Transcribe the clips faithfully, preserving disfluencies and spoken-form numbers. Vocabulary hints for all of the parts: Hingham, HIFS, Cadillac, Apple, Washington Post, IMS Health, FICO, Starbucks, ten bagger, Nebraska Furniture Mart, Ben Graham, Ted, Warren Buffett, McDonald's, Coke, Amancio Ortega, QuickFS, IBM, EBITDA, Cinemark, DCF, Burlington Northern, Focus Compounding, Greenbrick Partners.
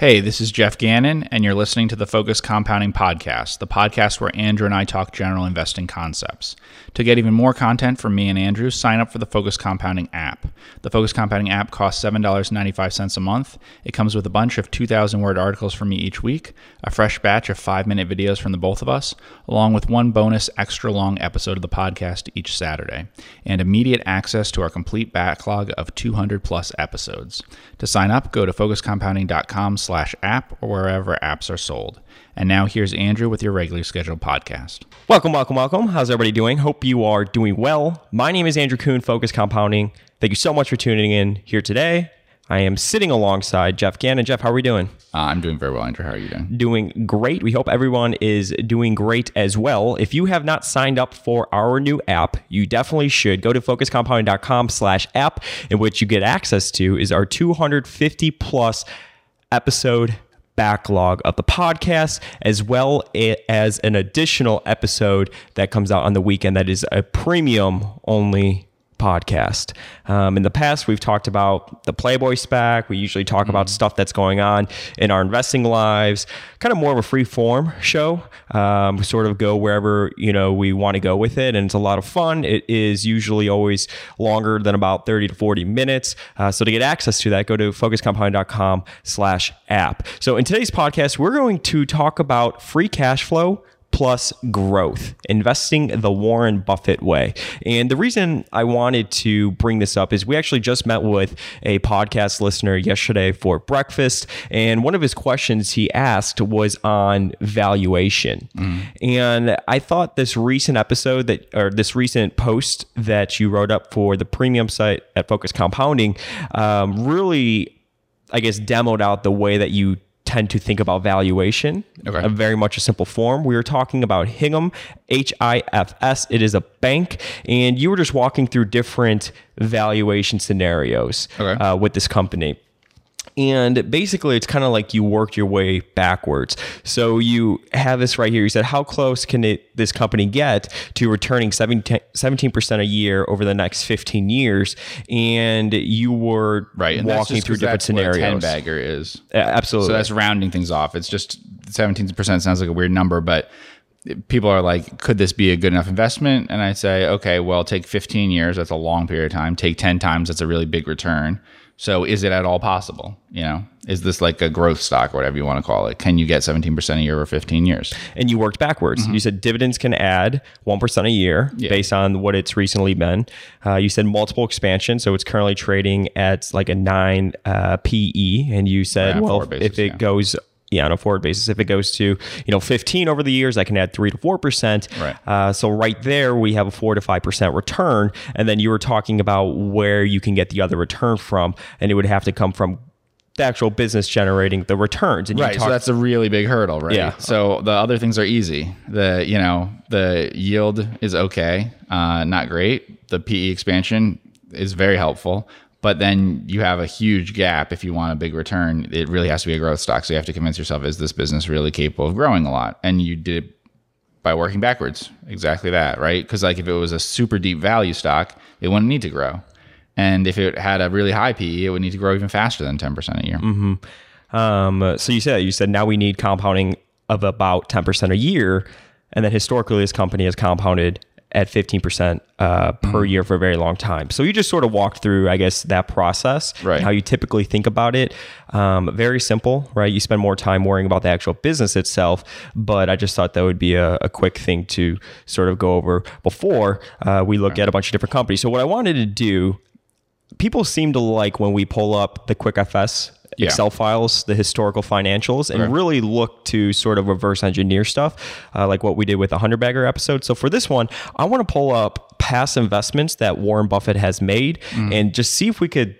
Hey, this is Jeff Gannon, and you're listening to the Focus Compounding Podcast, the podcast where Andrew and I talk general investing concepts. To get even more content from me and Andrew, sign up for the Focus Compounding app. The Focus Compounding app costs seven dollars and ninety-five cents a month. It comes with a bunch of two thousand word articles from me each week, a fresh batch of five minute videos from the both of us, along with one bonus extra-long episode of the podcast each Saturday, and immediate access to our complete backlog of two hundred plus episodes. To sign up, go to focus compounding dot com slash app or wherever apps are sold. And now here's Andrew with your regularly scheduled podcast. Welcome, welcome, welcome. How's everybody doing? Hope you are doing well. My name is Andrew Kuhn, Focus Compounding. Thank you so much for tuning in here today. I am sitting alongside Jeff Gannon. Jeff, how are we doing? Uh, I'm doing very well, Andrew. How are you doing? Doing great. We hope everyone is doing great as well. If you have not signed up for our new app, you definitely should. Go to focus compounding dot com slash app, and what you get access to is our two hundred fifty plus episode backlog of the podcast, as well as an additional episode that comes out on the weekend that is a premium only podcast. Um, in the past, we've talked about the Playboy SPAC. We usually talk mm-hmm. about stuff that's going on in our investing lives, kind of more of a free form show. Um, we sort of go wherever, you know, we want to go with it. And it's a lot of fun. It is usually always longer than about thirty to forty minutes. Uh, so to get access to that, go to focus compounding dot com slash app. So in today's podcast, we're going to talk about free cash flow plus growth, investing the Warren Buffett way. And the reason I wanted to bring this up is we actually just met with a podcast listener yesterday for breakfast. And one of his questions he asked was on valuation. Mm. And I thought this recent episode that, or this recent post that you wrote up for the premium site at Focus Compounding, um, really, I guess, demoed out the way that you tend to think about valuation, okay. A very much a simple form. We were talking about Hingham, H I F S. It is a bank, and you were just walking through different valuation scenarios okay. uh, with this company. And basically, it's kind of like you worked your way backwards. So you have this right here. You said, how close can it, this company get to returning seventeen percent a year over the next fifteen years? And you were right, and walking that's through different that's scenarios. What a ten bagger is. Uh, absolutely. So that's rounding things off. It's just seventeen percent sounds like a weird number, but people are like, could this be a good enough investment? And I say, okay, well, take fifteen years. That's a long period of time. Take ten times. That's a really big return. So is it at all possible? You know, is this like a growth stock or whatever you want to call it? Can you get seventeen percent a year over fifteen years? And you worked backwards. Mm-hmm. You said dividends can add one percent a year yeah. based on what it's recently been. Uh, you said multiple expansion. So it's currently trading at like a nine uh, P E. And you said, yeah, well, basis, if it yeah. goes Yeah, on a forward basis, if it goes to, you know, fifteen over the years, I can add three to four percent. Right. Uh, so right there, we have a four to five percent return. And then you were talking about where you can get the other return from, and it would have to come from the actual business generating the returns. And you right. talk- so that's a really big hurdle, right? Yeah. So the other things are easy. The you know the yield is okay, uh, not great. The P E expansion is very helpful. But then you have a huge gap. If you want a big return, it really has to be a growth stock. So you have to convince yourself, is this business really capable of growing a lot? And you did it by working backwards. Exactly that, right? Because like if it was a super deep value stock, it wouldn't need to grow. And if it had a really high P E, it would need to grow even faster than ten percent a year. Mm-hmm. Um, so you said, you said now we need compounding of about ten percent a year. And then historically, this company has compounded at fifteen percent uh, per year for a very long time. So you just sort of walked through, I guess, that process, right. How you typically think about it. Um, very simple, right? You spend more time worrying about the actual business itself, but I just thought that would be a, a quick thing to sort of go over before uh, we look right. at a bunch of different companies. So what I wanted to do, people seem to like when we pull up the QuickFS yeah. Excel files, the historical financials, and right. really look to sort of reverse engineer stuff, uh, like what we did with the one hundred bagger episode. So for this one, I want to pull up past investments that Warren Buffett has made mm. and just see if we could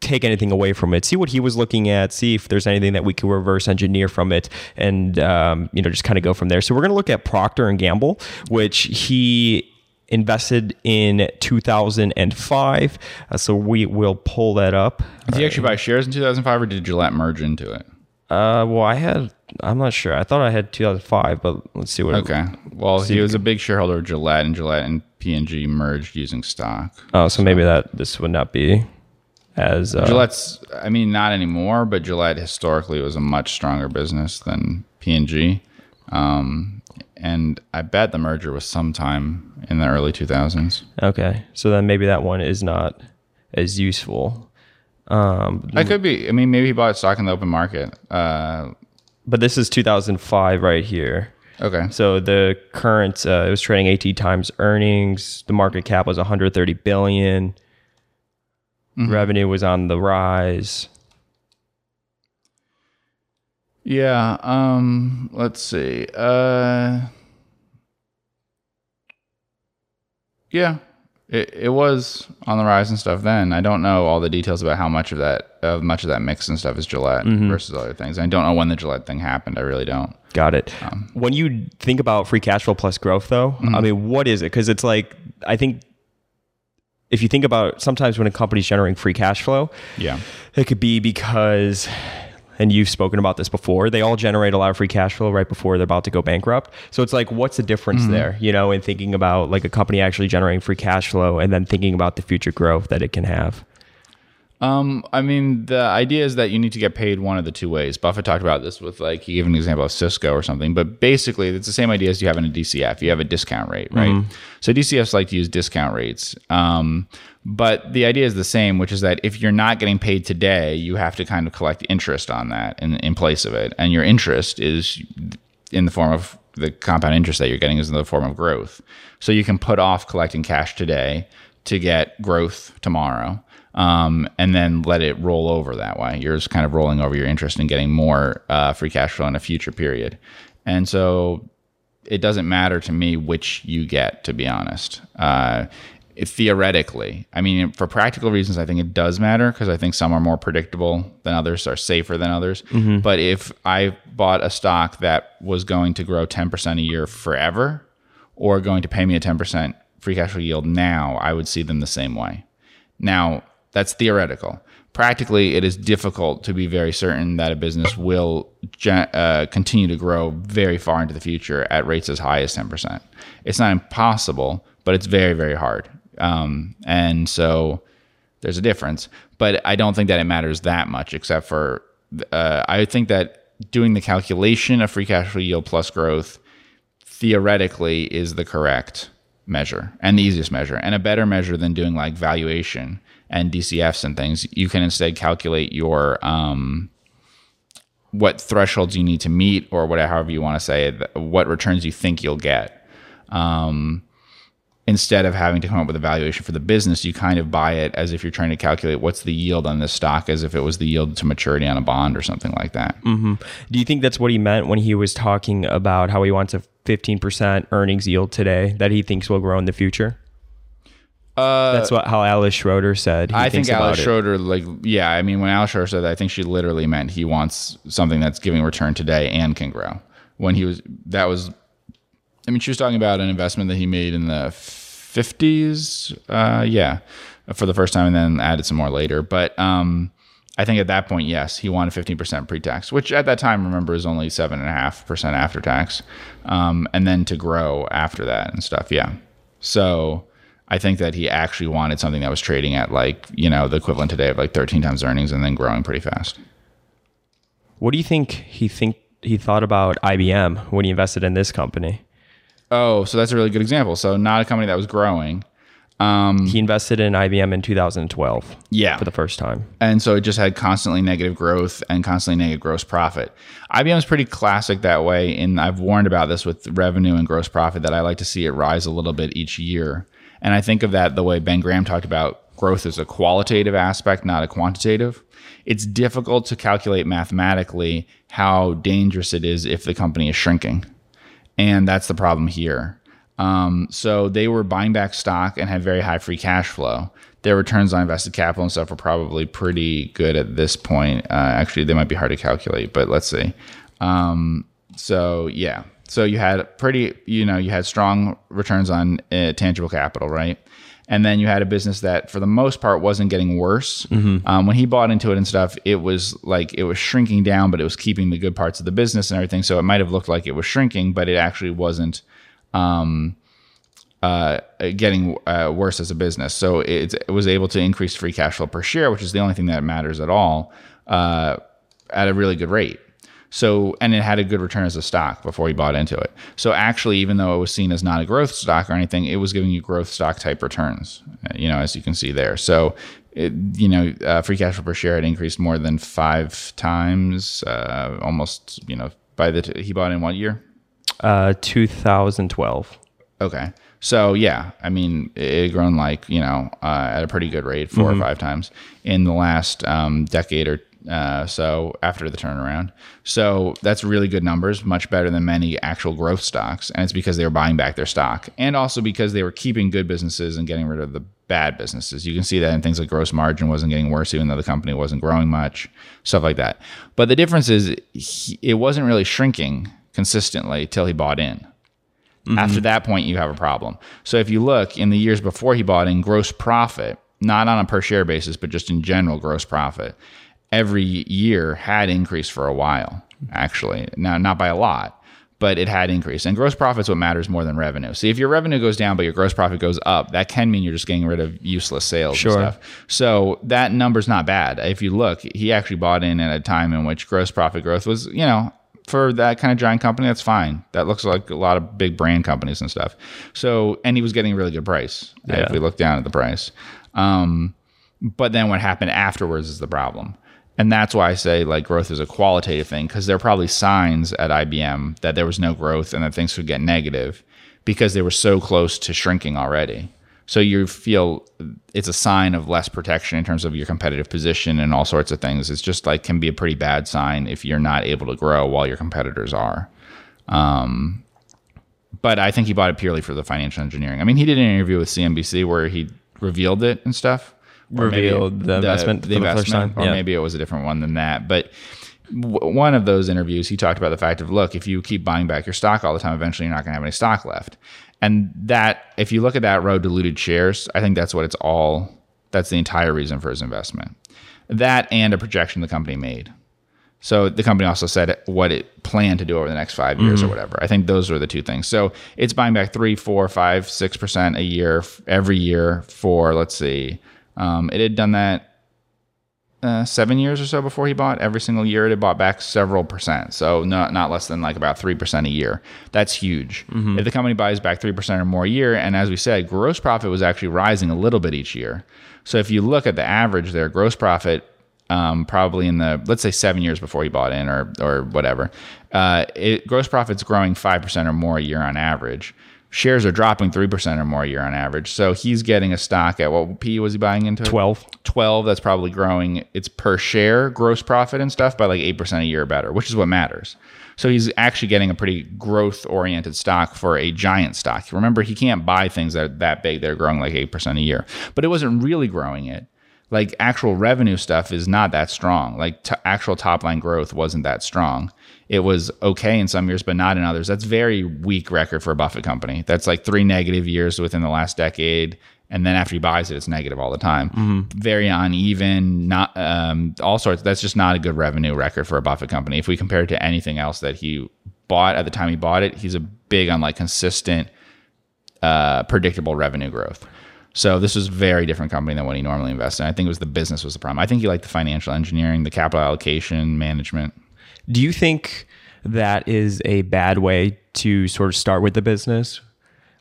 take anything away from it, see what he was looking at, see if there's anything that we could reverse engineer from it, and um, you know, just kind of go from there. So we're going to look at Procter and Gamble, which he invested in two thousand five. Uh, so we will pull that up. Did right. you actually buy shares in two thousand five or did Gillette merge into it? Uh, well, I had, I'm not sure. I thought I had two thousand five, but let's see what. Okay. Well, he was a big shareholder of Gillette, and Gillette and P and G merged using stock. Oh, so, so maybe that this would not be as uh, Gillette's. I mean, not anymore, but Gillette historically was a much stronger business than P and G. Um, and I bet the merger was sometime in the early two thousands. Okay, so then maybe that one is not as useful. Um, I could be. I mean, maybe he bought stock in the open market. Uh, but this is two thousand five right here. Okay. So the current, uh, it was trading eighteen times earnings. The market cap was one hundred thirty billion dollars. Mm-hmm. Revenue was on the rise. Yeah. Um, let's see. Uh, yeah, it, it was on the rise and stuff then. I don't know all the details about how much of that, uh, much of that mix and stuff is Gillette mm-hmm. versus other things. I don't know when the Gillette thing happened. I really don't. Got it. Um, when you think about free cash flow plus growth though, mm-hmm. I mean, what is it? Cause it's like, I think, if you think about sometimes when a company's generating free cash flow, yeah, it could be because, and you've spoken about this before, they all generate a lot of free cash flow right before they're about to go bankrupt. So it's like, what's the difference mm-hmm. there, you know, in thinking about like a company actually generating free cash flow and then thinking about the future growth that it can have? Um, I mean, the idea is that you need to get paid one of the two ways. Buffett talked about this with like, he gave an example of Cisco or something, but basically it's the same idea as you have in a D C F. You have a discount rate, right? Mm-hmm. So D C Fs like to use discount rates. Um, but the idea is the same, which is that if you're not getting paid today, you have to kind of collect interest on that in, in place of it. And your interest is in the form of the compound interest that you're getting is in the form of growth. So you can put off collecting cash today to get growth tomorrow. Um, and then let it roll over that way. You're just kind of rolling over your interest and getting more uh, free cash flow in a future period. And so it doesn't matter to me which you get, to be honest. Uh, it, theoretically, I mean, for practical reasons, I think it does matter because I think some are more predictable than others, are safer than others. Mm-hmm. But if I bought a stock that was going to grow ten percent a year forever or going to pay me a ten percent free cash flow yield now, I would see them the same way. Now, that's theoretical. Practically, it is difficult to be very certain that a business will gen- uh, continue to grow very far into the future at rates as high as ten percent. It's not impossible, but it's very, very hard. Um, and so there's a difference. But I don't think that it matters that much, except for uh, I think that doing the calculation of free cash flow yield plus growth theoretically is the correct measure and the easiest measure and a better measure than doing like valuation and D C Fs and things. You can instead calculate your um, what thresholds you need to meet or whatever, however you want to say it, what returns you think you'll get. Um, instead of having to come up with a valuation for the business, you kind of buy it as if you're trying to calculate what's the yield on this stock as if it was the yield to maturity on a bond or something like that. Mm-hmm. Do you think that's what he meant when he was talking about how he wants a fifteen percent earnings yield today that he thinks will grow in the future? Uh, That's what how Alice Schroeder said. He I think Alice Schroeder, it. like, yeah, I mean, when Alice Schroeder said that, I think she literally meant he wants something that's giving return today and can grow. When he was, that was, I mean, she was talking about an investment that he made in the fifties, uh, yeah, for the first time, and then added some more later. But um, I think at that point, yes, he wanted fifteen percent pre-tax, which at that time, remember, is only seven point five percent after tax, um, and then to grow after that and stuff, yeah. So I think that he actually wanted something that was trading at like, you know, the equivalent today of like thirteen times earnings and then growing pretty fast. What do you think he think he thought about I B M when he invested in this company? Oh, so that's a really good example. So not a company that was growing. Um, he invested in I B M in two thousand twelve yeah. for the first time. And so it just had constantly negative growth and constantly negative gross profit. I B M is pretty classic that way. And I've warned about this with revenue and gross profit that I like to see it rise a little bit each year. And I think of that the way Ben Graham talked about growth as a qualitative aspect, not a quantitative. It's difficult to calculate mathematically how dangerous it is if the company is shrinking. And that's the problem here. Um, so they were buying back stock and had very high free cash flow. Their returns on invested capital and stuff are probably pretty good at this point. Uh, actually, they might be hard to calculate, but let's see. Um, so, yeah. So you had pretty, you know, you had strong returns on uh, tangible capital, right? And then you had a business that for the most part wasn't getting worse. Mm-hmm. Um, when he bought into it and stuff, it was like it was shrinking down, but it was keeping the good parts of the business and everything. So it might have looked like it was shrinking, but it actually wasn't um, uh, uh, getting uh, worse as a business. So it, it was able to increase free cash flow per share, which is the only thing that matters at all, uh, at a really good rate. So, and it had a good return as a stock before you bought into it. So actually, even though it was seen as not a growth stock or anything, it was giving you growth stock type returns, you know, as you can see there. So, it, you know, uh, free cash flow per share had increased more than five times, uh, almost, you know, by the, t- he bought in what year? Uh, two thousand twelve. Okay. So yeah, I mean, it had grown like, you know, uh, at a pretty good rate, four mm-hmm. or five times in the last um, decade or Uh, so after the turnaround. So that's really good numbers, much better than many actual growth stocks. And it's because they were buying back their stock, and also because they were keeping good businesses and getting rid of the bad businesses. You can see that in things like gross margin wasn't getting worse, even though the company wasn't growing much, stuff like that. But the difference is he, it wasn't really shrinking consistently till he bought in. Mm-hmm. After that point, you have a problem. So if you look in the years before he bought in, gross profit, not on a per share basis, but just in general gross profit, every year had increased for a while, actually. Now, not by a lot, but it had increased. And gross profit's what matters more than revenue. See, if your revenue goes down, but your gross profit goes up, that can mean you're just getting rid of useless sales sure. and stuff. So that number's not bad. If you look, he actually bought in at a time in which gross profit growth was, you know, for that kind of giant company, that's fine. That looks like a lot of big brand companies and stuff. So, and he was getting a really good price, yeah. if we look down at the price. Um, but then what happened afterwards is the problem. And that's why I say like growth is a qualitative thing, because there are probably signs at I B M that there was no growth and that things could get negative because they were so close to shrinking already. So you feel it's a sign of less protection in terms of your competitive position and all sorts of things. It's just like can be a pretty bad sign if you're not able to grow while your competitors are. Um, but I think he bought it purely for the financial engineering. I mean, he did an interview with C N B C where he revealed it and stuff. Or revealed the investment the, the, the investment, first time. Or yeah. maybe it was a different one than that. But w- one of those interviews, he talked about the fact of, look, if you keep buying back your stock all the time, eventually you're not going to have any stock left. And that, if you look at that row, diluted shares, I think that's what it's all, that's the entire reason for his investment. That and a projection the company made. So the company also said what it planned to do over the next five years mm-hmm. or whatever. I think those were the two things. So it's buying back three, four, five, six percent a year, every year for, let's see, Um, it had done that uh, seven years or so before he bought. Every single year, it had bought back several percent. So not not less than like about three percent a year. That's huge. Mm-hmm. If the company buys back three percent or more a year, and as we said, gross profit was actually rising a little bit each year. So if you look at the average there, gross profit um, probably in the, let's say seven years before he bought in or or whatever, uh, it, gross profit's growing five percent or more a year on average. Shares are dropping three percent or more a year on average. So he's getting a stock at what P was he buying into? twelve. twelve, that's probably growing its per share gross profit and stuff by like eight percent a year or better, which is what matters. So he's actually getting a pretty growth-oriented stock for a giant stock. Remember, he can't buy things that are that big. They're growing like eight percent a year. But it wasn't really growing it. Like actual revenue stuff is not that strong. Like t- actual top-line growth wasn't that strong. It was okay in some years, but not in others. That's very weak record for a Buffett company. That's like three negative years within the last decade. And then after he buys it, it's negative all the time. Mm-hmm. Very uneven, not um, all sorts. That's just not a good revenue record for a Buffett company. If we compare it to anything else that he bought at the time he bought it, he's a big on like consistent, uh, predictable revenue growth. So this was a very different company than what he normally invests in. I think it was the business was the problem. I think he liked the financial engineering, the capital allocation, management. Do you think that is a bad way to sort of start with the business?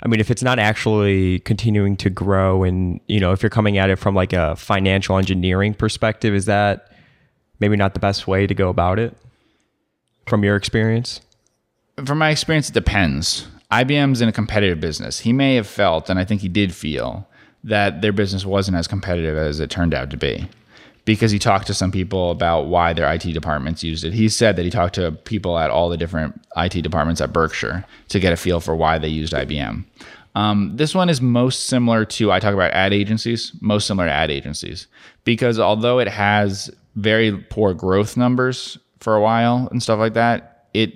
I mean, if it's not actually continuing to grow and, you know, if you're coming at it from like a financial engineering perspective, is that maybe not the best way to go about it from your experience? From my experience, it depends. I B M's in a competitive business. He may have felt, and I think he did feel, that their business wasn't as competitive as it turned out to be. Because he talked to some people about why their I T departments used it. He said that he talked to people at all the different I T departments at Berkshire to get a feel for why they used I B M. Um, this one is most similar to, I talk about ad agencies, most similar to ad agencies. Because although it has very poor growth numbers for a while and stuff like that, it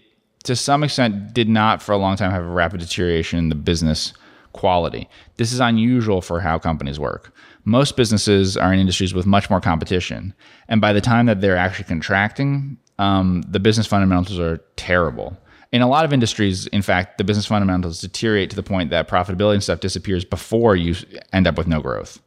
to some extent did not for a long time have a rapid deterioration in the business quality. This is unusual for how companies work. Most businesses are in industries with much more competition. And by the time that they're actually contracting, um, the business fundamentals are terrible. In a lot of industries, in fact, the business fundamentals deteriorate to the point that profitability and stuff disappears before you end up with no growth.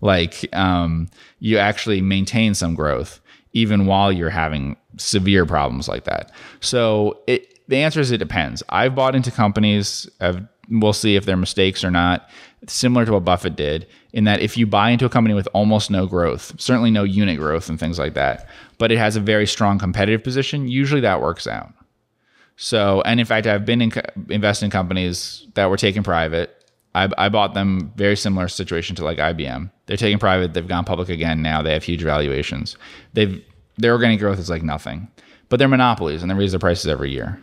Like um, you actually maintain some growth even while you're having severe problems like that. So it, the answer is it depends. I've bought into companies. I've, we'll see if they're mistakes or not. Similar to what Buffett did, in that if you buy into a company with almost no growth, certainly no unit growth and things like that, but it has a very strong competitive position, usually that works out. So, and in fact, I've been in, invested in companies that were taken private. I, I bought them, very similar situation to like I B M. They're taken private. They've gone public again. Now they have huge valuations. They've, their organic growth is like nothing, but they're monopolies and they raise their prices every year.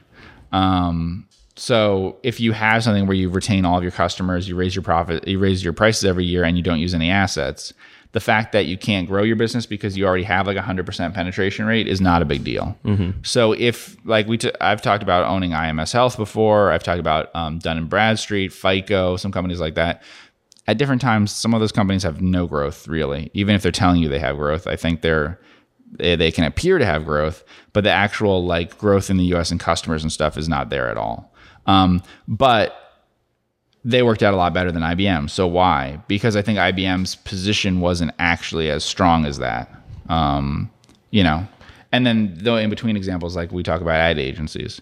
Um, So if you have something where you retain all of your customers, you raise your profit, you raise your prices every year, and you don't use any assets, the fact that you can't grow your business because you already have like a hundred percent penetration rate is not a big deal. Mm-hmm. So if like we, t- I've talked about owning I M S Health before. I've talked about um, Dun and Bradstreet, FICO, some companies like that. At different times, some of those companies have no growth really, even if they're telling you they have growth. I think they're they, they can appear to have growth, but the actual like growth in the U S and customers and stuff is not there at all. Um, but they worked out a lot better than I B M. So why? Because I think I B M's position wasn't actually as strong as that, um, you know. And then though in between examples, like we talk about ad agencies,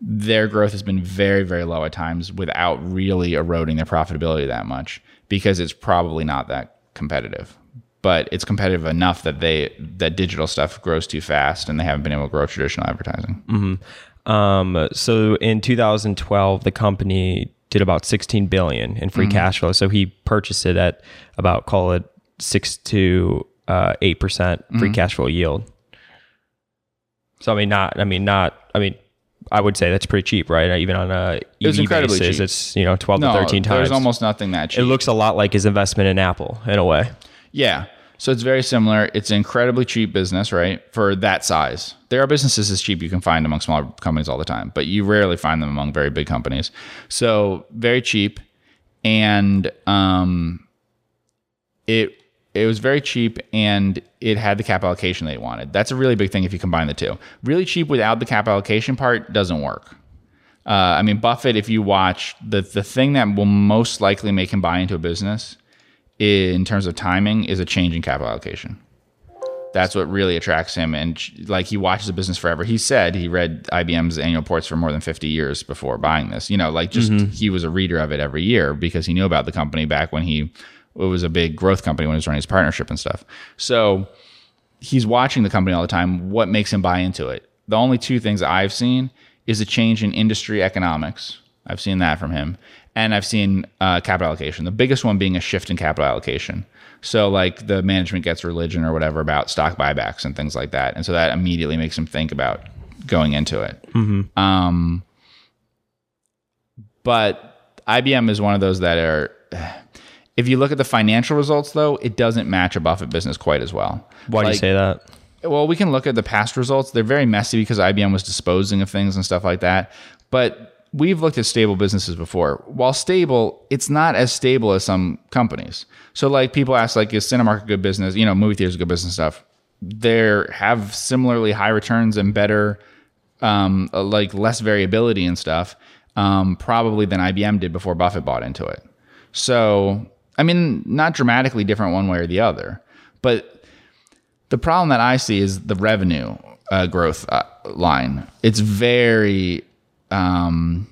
their growth has been very, very low at times without really eroding their profitability that much because it's probably not that competitive. But it's competitive enough that they that digital stuff grows too fast and they haven't been able to grow traditional advertising. Mm-hmm. Um, so in two thousand twelve, the company did about sixteen billion in free mm-hmm. cash flow. So he purchased it at about, call it six to, uh, eight percent mm-hmm. free cash flow yield. So, I mean, not, I mean, not, I mean, I would say that's pretty cheap, right? Even on a E V basis, cheap. It's, you know, twelve no, to thirteen times. There's almost nothing that cheap. It looks a lot like his investment in Apple in a way. Yeah. So it's very similar. It's an incredibly cheap business, right? For that size. There are businesses as cheap you can find among smaller companies all the time, but you rarely find them among very big companies. So very cheap. And um, it it was very cheap and it had the cap allocation they wanted. That's a really big thing if you combine the two. Really cheap without the cap allocation part doesn't work. Uh, I mean, Buffett, if you watch, the the thing that will most likely make him buy into a business in terms of timing is a change in capital allocation. That's what really attracts him. And like he watches a business forever. He said he read I B M's annual reports for more than fifty years before buying this, you know, like just, mm-hmm. he was a reader of it every year because he knew about the company back when he, it was a big growth company when he was running his partnership and stuff. So he's watching the company all the time. What makes him buy into it? The only two things I've seen is a change in industry economics. I've seen that from him. And I've seen uh, capital allocation, the biggest one being a shift in capital allocation. So like the management gets religion or whatever about stock buybacks and things like that. And so that immediately makes him think about going into it. Mm-hmm. Um, but I B M is one of those that are, if you look at the financial results though, it doesn't match a Buffett business quite as well. Why like, do you say that? Well, we can look at the past results. They're very messy because I B M was disposing of things and stuff like that. But we've looked at stable businesses before. While stable, it's not as stable as some companies. So like people ask, like, is Cinemark a good business? You know, movie theaters a good business stuff. They have similarly high returns and better, um, like less variability and stuff, um, probably than I B M did before Buffett bought into it. So, I mean, not dramatically different one way or the other. But the problem that I see is the revenue uh, growth uh, line. It's very... Um,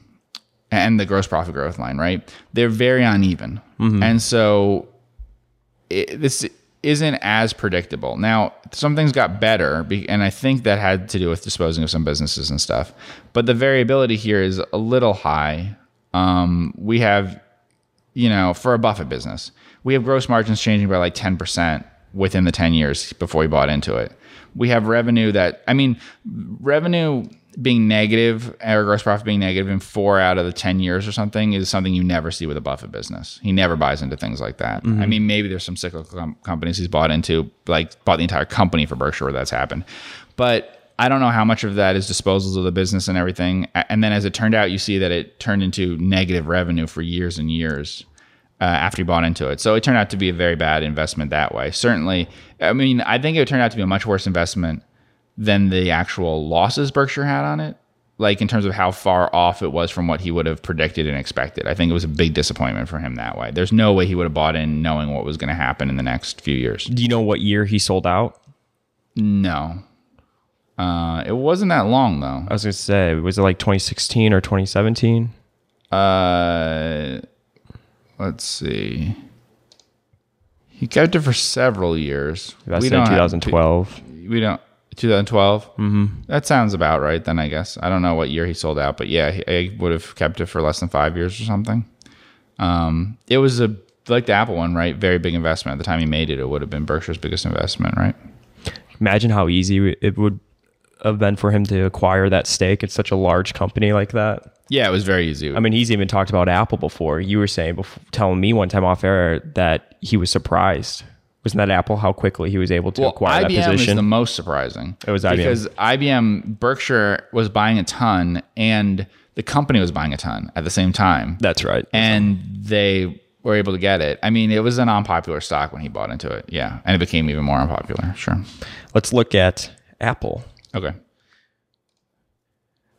and the gross profit growth line, right? They're very uneven. Mm-hmm. And so it, this isn't as predictable. Now, some things got better, and I think that had to do with disposing of some businesses and stuff. But the variability here is a little high. Um, we have, you know, for a Buffett business, we have gross margins changing by like ten percent within the ten years before we bought into it. We have revenue that, I mean, revenue... being negative or gross profit being negative in four out of the ten years or something is something you never see with a Buffett business. He never buys into things like that. Mm-hmm. I mean, maybe there's some cyclical com- companies he's bought into, like bought the entire company for Berkshire where that's happened. But I don't know how much of that is disposals of the business and everything. And then as it turned out, you see that it turned into negative revenue for years and years uh, after he bought into it. So it turned out to be a very bad investment that way. Certainly, I mean, I think it turned out to be a much worse investment than the actual losses Berkshire had on it, like in terms of how far off it was from what he would have predicted and expected. I think it was a big disappointment for him that way. There's no way he would have bought in knowing what was going to happen in the next few years. Do you know what year he sold out? No. Uh, it wasn't that long, though. I was going to say, was it like twenty sixteen or twenty seventeen? Uh, let's see. He kept it for several years. That's in twenty twelve. We don't... twenty twelve? Mm-hmm. That sounds about right then, I guess. I don't know what year he sold out, but yeah, I would have kept it for less than five years or something. Um, it was a like the Apple one, right? Very big investment. At the time he made it, it would have been Berkshire's biggest investment, right? Imagine how easy it would have been for him to acquire that stake at such a large company like that. Yeah, it was very easy. I mean, he's even talked about Apple before. You were saying, before, telling me one time off air that he was surprised. Wasn't that Apple, how quickly he was able to well, acquire I B M that position? I B M is the most surprising. It was I B M. Because I B M, Berkshire was buying a ton, and the company was buying a ton at the same time. That's right. And they were able to get it. I mean, it was an unpopular stock when he bought into it. Yeah. And it became even more unpopular. Sure. Let's look at Apple. Okay.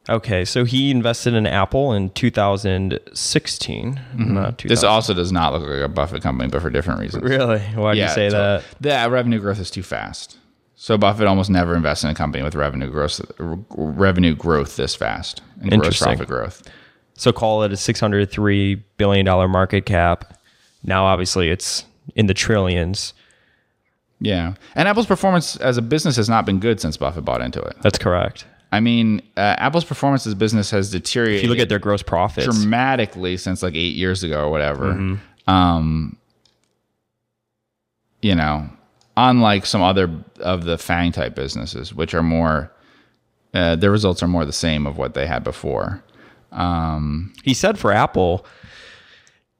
Okay. So he invested in Apple in two thousand sixteen. Mm-hmm. Not two thousand. This also does not look like a Buffett company, but for different reasons. Really? Why do yeah, you say that? That revenue growth is too fast. So Buffett almost never invests in a company with revenue growth, revenue growth this fast and gross profit growth. So call it a six hundred three billion dollars market cap. Now, obviously, it's in the trillions. Yeah. And Apple's performance as a business has not been good since Buffett bought into it. That's correct. I mean, uh, Apple's performance as a business has deteriorated. If you look at their gross profits, dramatically since like eight years ago or whatever. Mm-hmm. Um, you know, unlike some other of the FANG type businesses, which are more, uh, their results are more the same of what they had before. Um, he said for Apple,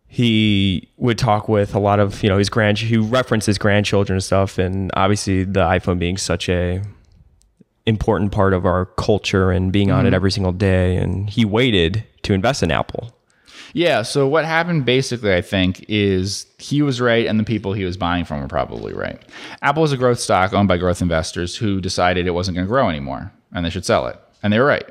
he would talk with a lot of, you know, his grand, he referenced his grandchildren and stuff, and obviously the iPhone being such a important part of our culture and being on mm-hmm. it every single day. And he waited to invest in Apple. Yeah. So what happened basically, I think, is he was right and the people he was buying from were probably right. Apple is a growth stock owned by growth investors who decided it wasn't going to grow anymore and they should sell it. And they were right.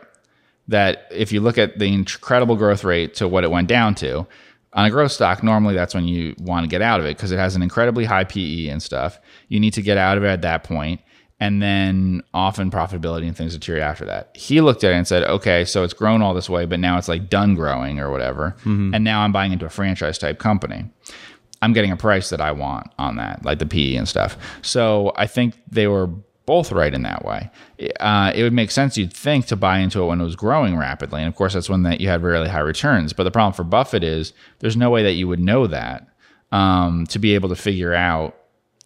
That if you look at the incredible growth rate to what it went down to, on a growth stock, normally that's when you want to get out of it because it has an incredibly high P E and stuff. You need to get out of it at that point. And then often profitability and things deteriorate after that. He looked at it and said, okay, so it's grown all this way, but now it's like done growing or whatever. Mm-hmm. And now I'm buying into a franchise type company. I'm getting a price that I want on that, like the P E and stuff. So I think they were both right in that way. Uh, it would make sense, you'd think, to buy into it when it was growing rapidly. And of course, that's when that you had really high returns. But the problem for Buffett is there's no way that you would know that um, to be able to figure out...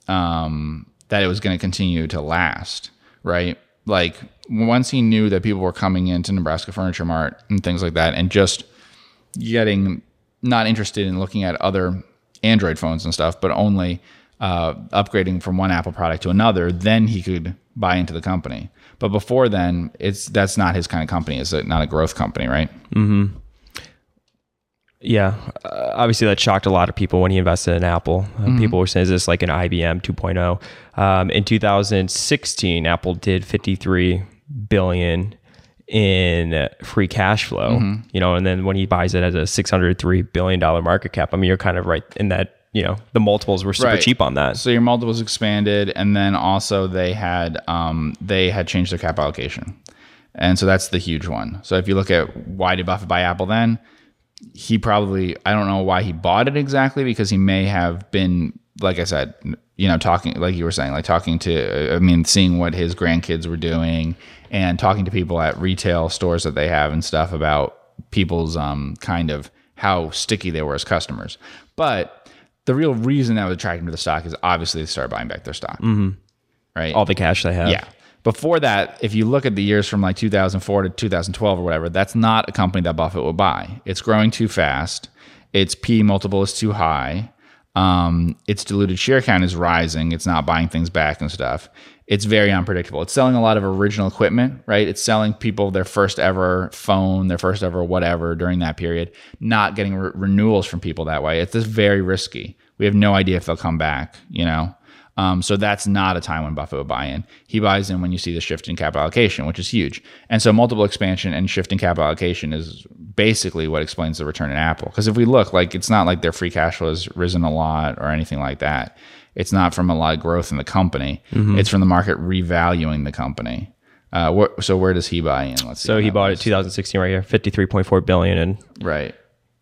Um, that it was going to continue to last, right? Like once he knew that people were coming into Nebraska Furniture Mart and things like that and just getting not interested in looking at other Android phones and stuff, but only uh, upgrading from one Apple product to another, then he could buy into the company. But before then, it's that's not his kind of company. It's not a growth company, right? Mm-hmm. Yeah, uh, obviously that shocked a lot of people when he invested in Apple. Uh, mm-hmm. People were saying, is this like an I B M two point oh? Um, in two thousand sixteen, Apple did fifty-three billion dollars in free cash flow. Mm-hmm. You know, and then when he buys it at a six hundred three billion dollars market cap, I mean, you're kind of right in that, you know, the multiples were super right. cheap on that. So your multiples expanded, and then also they had um, they had changed their cap allocation. And so that's the huge one. So if you look at why did Buffett buy Apple then? He probably, I don't know why he bought it exactly, because he may have been, like I said, you know, talking, like you were saying, like talking to, I mean, seeing what his grandkids were doing and talking to people at retail stores that they have and stuff about people's um, kind of how sticky they were as customers. But the real reason that was attracting to the stock is obviously they started buying back their stock, mm-hmm. right? All the cash they have. Yeah. Before that, if you look at the years from like two thousand four to two thousand twelve or whatever, that's not a company that Buffett will buy. It's growing too fast. Its P multiple is too high. Um, its diluted share count is rising. It's not buying things back and stuff. It's very unpredictable. It's selling a lot of original equipment, right? It's selling people their first ever phone, their first ever whatever during that period, not getting re- renewals from people that way. It's just very risky. We have no idea if they'll come back, you know? Um, so that's not a time when Buffett would buy in. He buys in when you see the shift in capital allocation, which is huge. And so multiple expansion and shift in capital allocation is basically what explains the return in Apple. Because if we look, like, it's not like their free cash flow has risen a lot or anything like that. It's not from a lot of growth in the company. Mm-hmm. It's from the market revaluing the company. Uh, wh- so where does he buy in? Let's see. So he bought it two thousand sixteen right here, fifty-three point four billion dollars, and right,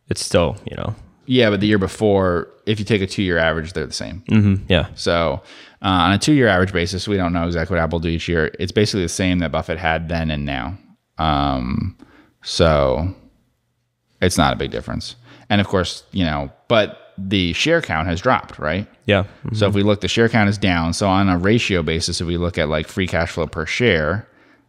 it's still, you know. Yeah, but the year before, if you take a two-year average, they're the same. Mm-hmm, yeah. So uh, on a two-year average basis, we don't know exactly what Apple do each year. It's basically the same that Buffett had then and now. Um, so it's not a big difference. And of course, you know, but the share count has dropped, right? Yeah. Mm-hmm. So if we look, the share count is down. So on a ratio basis, if we look at like free cash flow per share,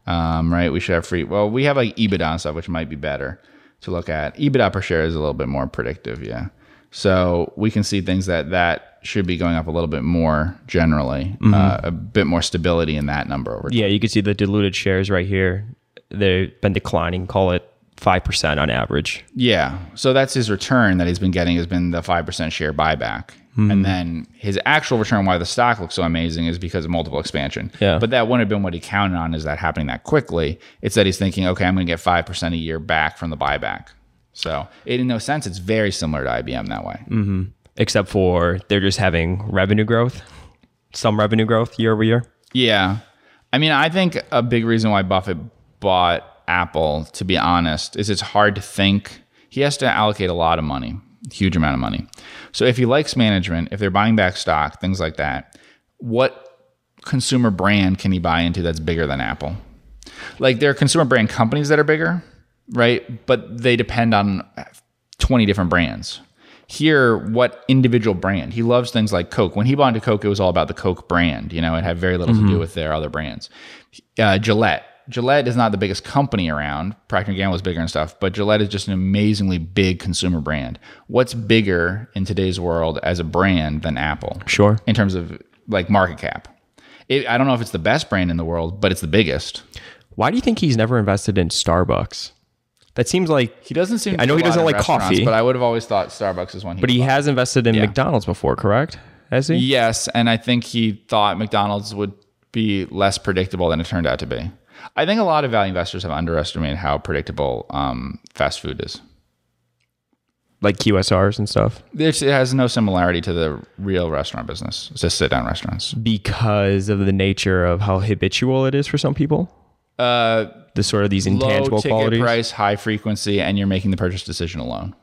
um, right, we should have free. Well, we have like EBITDA and stuff, which might be better to look at. EBITDA per share is a little bit more predictive, yeah. So we can see things that that should be going up a little bit more generally, mm-hmm. uh, a bit more stability in that number over time. Yeah, you can see the diluted shares right here. They've been declining, call it five percent on average. Yeah, so that's his return that he's been getting has been the five percent share buyback. Mm-hmm. And then his actual return, why the stock looks so amazing, is because of multiple expansion. Yeah. But that wouldn't have been what he counted on, is that happening that quickly. It's that he's thinking, okay, I'm going to get five percent a year back from the buyback. So it, in no sense, it's very similar to I B M that way. Mm-hmm. Except for they're just having revenue growth, some revenue growth year over year. Yeah. I mean, I think a big reason why Buffett bought Apple, to be honest, is it's hard to think. He has to allocate a lot of money. Huge amount of money. So if he likes management, if they're buying back stock, things like that, what consumer brand can he buy into that's bigger than Apple? Like, there are consumer brand companies that are bigger, right? But they depend on twenty different brands. Here, what individual brand? He loves things like Coke. When he bought into Coke, it was all about the Coke brand. You know, it had very little mm-hmm. to do with their other brands. Uh, Gillette. Gillette is not the biggest company around. Procter and Gamble is bigger and stuff, but Gillette is just an amazingly big consumer brand. What's bigger in today's world as a brand than Apple? Sure. In terms of like market cap. It, I don't know if it's the best brand in the world, but it's the biggest. Why do you think he's never invested in Starbucks? That seems like... He doesn't seem... I know he doesn't like coffee. But I would have always thought Starbucks is one he... But he has invested in yeah. McDonald's before, correct? Has he? Yes, and I think he thought McDonald's would be less predictable than it turned out to be. I think a lot of value investors have underestimated how predictable um, fast food is. Like Q S Rs and stuff? It's, it has no similarity to the real restaurant business. It's just sit-down restaurants. Because of the nature of how habitual it is for some people? Uh, the sort of these intangible low ticket qualities? Low price, high frequency, and you're making the purchase decision alone.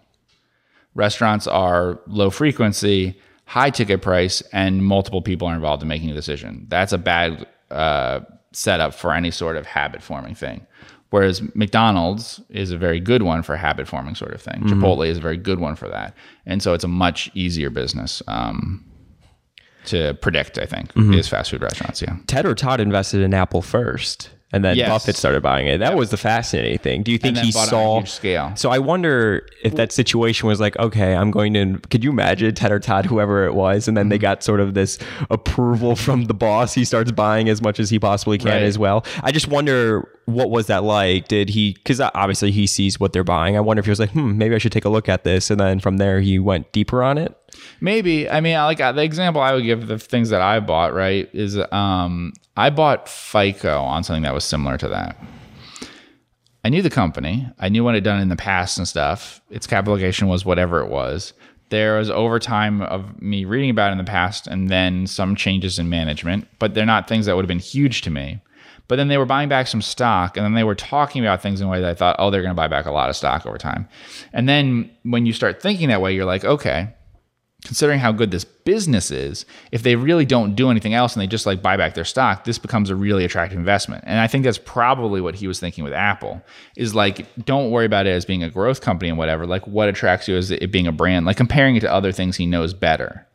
Restaurants are low frequency, high ticket price, and multiple people are involved in making a decision. That's a bad... Uh, set up for any sort of habit forming thing. Whereas McDonald's is a very good one for habit forming sort of thing. Mm-hmm. Chipotle is a very good one for that. And so it's a much easier business um, to predict, I think, mm-hmm. is fast food restaurants. Yeah. Ted or Todd invested in Apple first, and then yes. Buffett started buying it. That yep. was the fascinating thing. Do you think he saw... scale? So I wonder if that situation was like, okay, I'm going to... Could you imagine Ted or Todd, whoever it was, and then they got sort of this approval from the boss. He starts buying as much as he possibly can right. as well. I just wonder, what was that like? Did he... Because obviously he sees what they're buying. I wonder if he was like, hmm, maybe I should take a look at this. And then from there, he went deeper on it? Maybe. I mean, like the example I would give, the things that I bought, right, is... um. I bought FICO on something that was similar to that. I knew the company. I knew what it had done in the past and stuff. Its capitalization was whatever it was. There was overtime of me reading about it in the past and then some changes in management, but they're not things that would have been huge to me. But then they were buying back some stock, and then they were talking about things in a way that I thought, oh, they're going to buy back a lot of stock over time. And then when you start thinking that way, you're like, okay, considering how good this business is, if they really don't do anything else and they just like buy back their stock, this becomes a really attractive investment. And I think that's probably what he was thinking with Apple, is like, don't worry about it as being a growth company and whatever. Like, what attracts you is it being a brand, like comparing it to other things he knows better,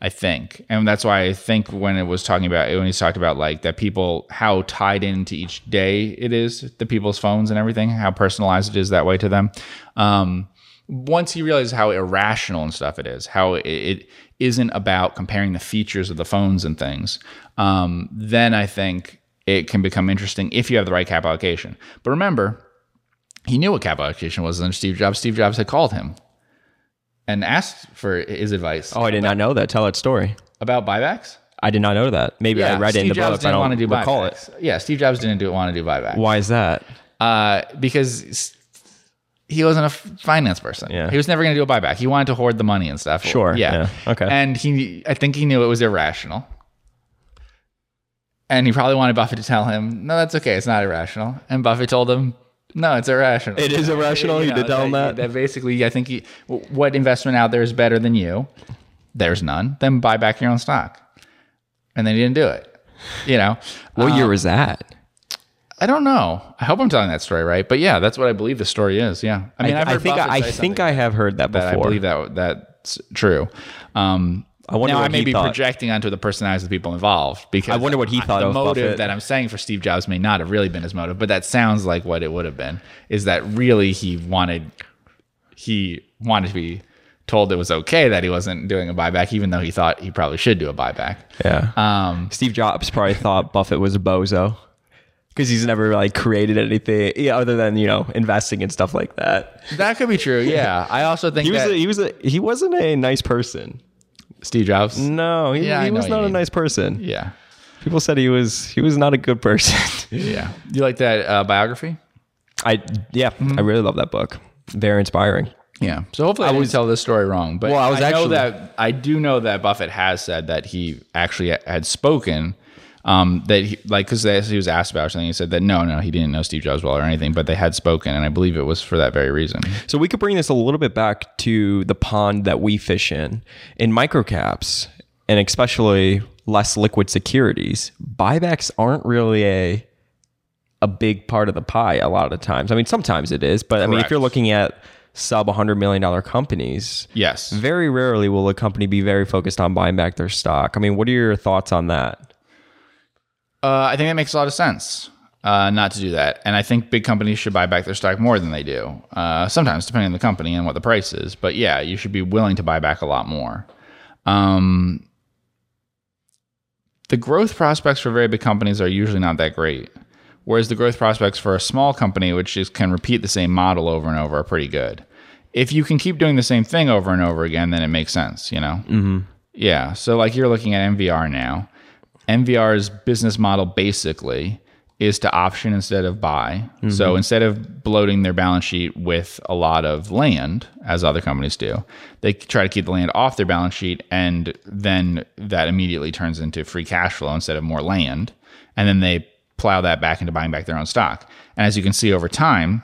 I think. And that's why I think when it was talking about, when he's talked about like that people, how tied into each day it is, the people's phones and everything, how personalized it is that way to them. Um, Once he realizes how irrational and stuff it is, how it, it isn't about comparing the features of the phones and things, um, then I think it can become interesting if you have the right cap allocation. But remember, he knew what cap allocation was under Steve Jobs. Steve Jobs had called him and asked for his advice. Oh, I did about, not know that. Tell that story. About buybacks? I did not know that. Maybe yeah, I read Steve it in the Jobs book. Didn't I don't want to do recall buybacks. It. Yeah, Steve Jobs didn't do want to do buybacks. Why is that? Uh, because he wasn't a finance person. Yeah. He was never going to do a buyback. He wanted to hoard the money and stuff. Sure. Yeah. yeah. Okay. And he, I think he knew it was irrational. And he probably wanted Buffett to tell him, no, that's okay. It's not irrational. And Buffett told him, no, it's irrational. It is irrational. You, know, you did tell him that? That basically, I think he, what investment out there is better than you? There's none. Then buy back your own stock. And then he didn't do it. You know? What um, year was that? I don't know. I hope I'm telling that story right. But yeah, that's what I believe the story is. Yeah. I mean, I, I've heard I think, I, I, think I have heard that before. That I believe that that's true. Um, I wonder now what I may he be thought. projecting onto the personalities of the people involved, because I wonder what he thought the of motive Buffett. That I'm saying for Steve Jobs may not have really been his motive, but that sounds like what it would have been, is that really he wanted he wanted to be told it was okay that he wasn't doing a buyback, even though he thought he probably should do a buyback. Yeah. Um, Steve Jobs probably thought Buffett was a bozo because he's never really created anything other than, you know, investing and stuff like that. That could be true. Yeah. I also think he was that a, he was a, he wasn't a nice person. Steve Jobs? No, he, yeah, he was not a mean. nice person. Yeah. People said he was he was not a good person. Yeah. You like that uh, biography? I Yeah. Mm-hmm. I really love that book. Very inspiring. Yeah. So hopefully I, I didn't was, tell this story wrong. But well, I, was I actually, know that I do know that Buffett has said that he actually had spoken um, that he, like, because he was asked about something, he said that no, no, he didn't know Steve Jobs well or anything, but they had spoken, and I believe it was for that very reason. So we could bring this a little bit back to the pond that we fish in, in microcaps, and especially less liquid securities. Buybacks aren't really a a big part of the pie a lot of times. I mean, sometimes it is, but Correct. I mean, if you're looking at sub one hundred million dollars companies, yes, very rarely will a company be very focused on buying back their stock. I mean, what are your thoughts on that? Uh, I think that makes a lot of sense uh, not to do that. And I think big companies should buy back their stock more than they do, uh, sometimes depending on the company and what the price is. But yeah, you should be willing to buy back a lot more. Um, the growth prospects for very big companies are usually not that great, whereas the growth prospects for a small company, which is, can repeat the same model over and over, are pretty good. If you can keep doing the same thing over and over again, then it makes sense, you know? Mm-hmm. Yeah. So like you're looking at N V R now. N V R's business model basically is to option instead of buy. Mm-hmm. So instead of bloating their balance sheet with a lot of land, as other companies do, they try to keep the land off their balance sheet, and then that immediately turns into free cash flow instead of more land. And then they plow that back into buying back their own stock. And as you can see over time,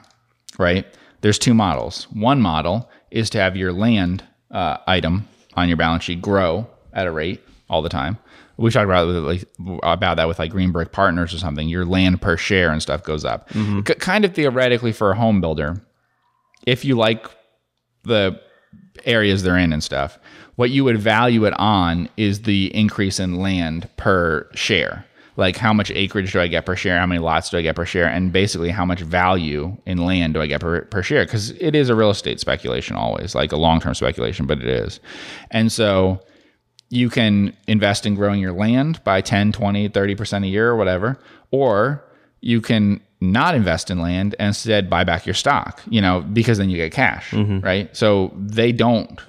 right, there's two models. One model is to have your land uh, item on your balance sheet grow at a rate all the time. We talked about like, about that with like Greenbrick Partners or something. Your land per share and stuff goes up. Mm-hmm. C- kind of theoretically for a home builder, if you like the areas they're in and stuff, what you would value it on is the increase in land per share. Like how much acreage do I get per share? How many lots do I get per share? And basically how much value in land do I get per, per share? Because it is a real estate speculation always, like a long-term speculation, but it is. And so you can invest in growing your land by ten, twenty, thirty percent a year or whatever, or you can not invest in land and instead buy back your stock, you know, because then you get cash, mm-hmm. right? So they don't.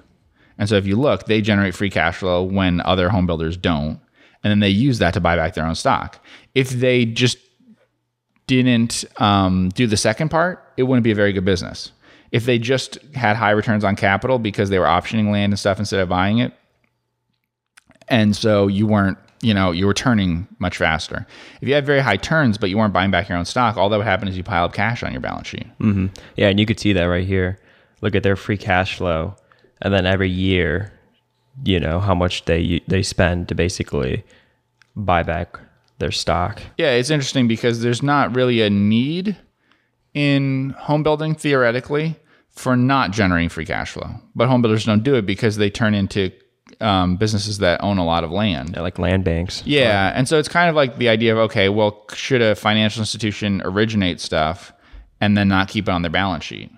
And so if you look, they generate free cash flow when other home builders don't, and then they use that to buy back their own stock. If they just didn't um, do the second part, it wouldn't be a very good business. If they just had high returns on capital because they were optioning land and stuff instead of buying it, and so you weren't, you know, you were turning much faster. If you had very high turns, but you weren't buying back your own stock, all that would happen is you pile up cash on your balance sheet. Mm-hmm. Yeah, and you could see that right here. Look at their free cash flow. And then every year, you know, how much they they spend to basically buy back their stock. Yeah, it's interesting because there's not really a need in home building, theoretically, for not generating free cash flow. But home builders don't do it because they turn into Um, businesses that own a lot of land. They're like land banks. Yeah. Right. And so it's kind of like the idea of, okay, well, should a financial institution originate stuff and then not keep it on their balance sheet?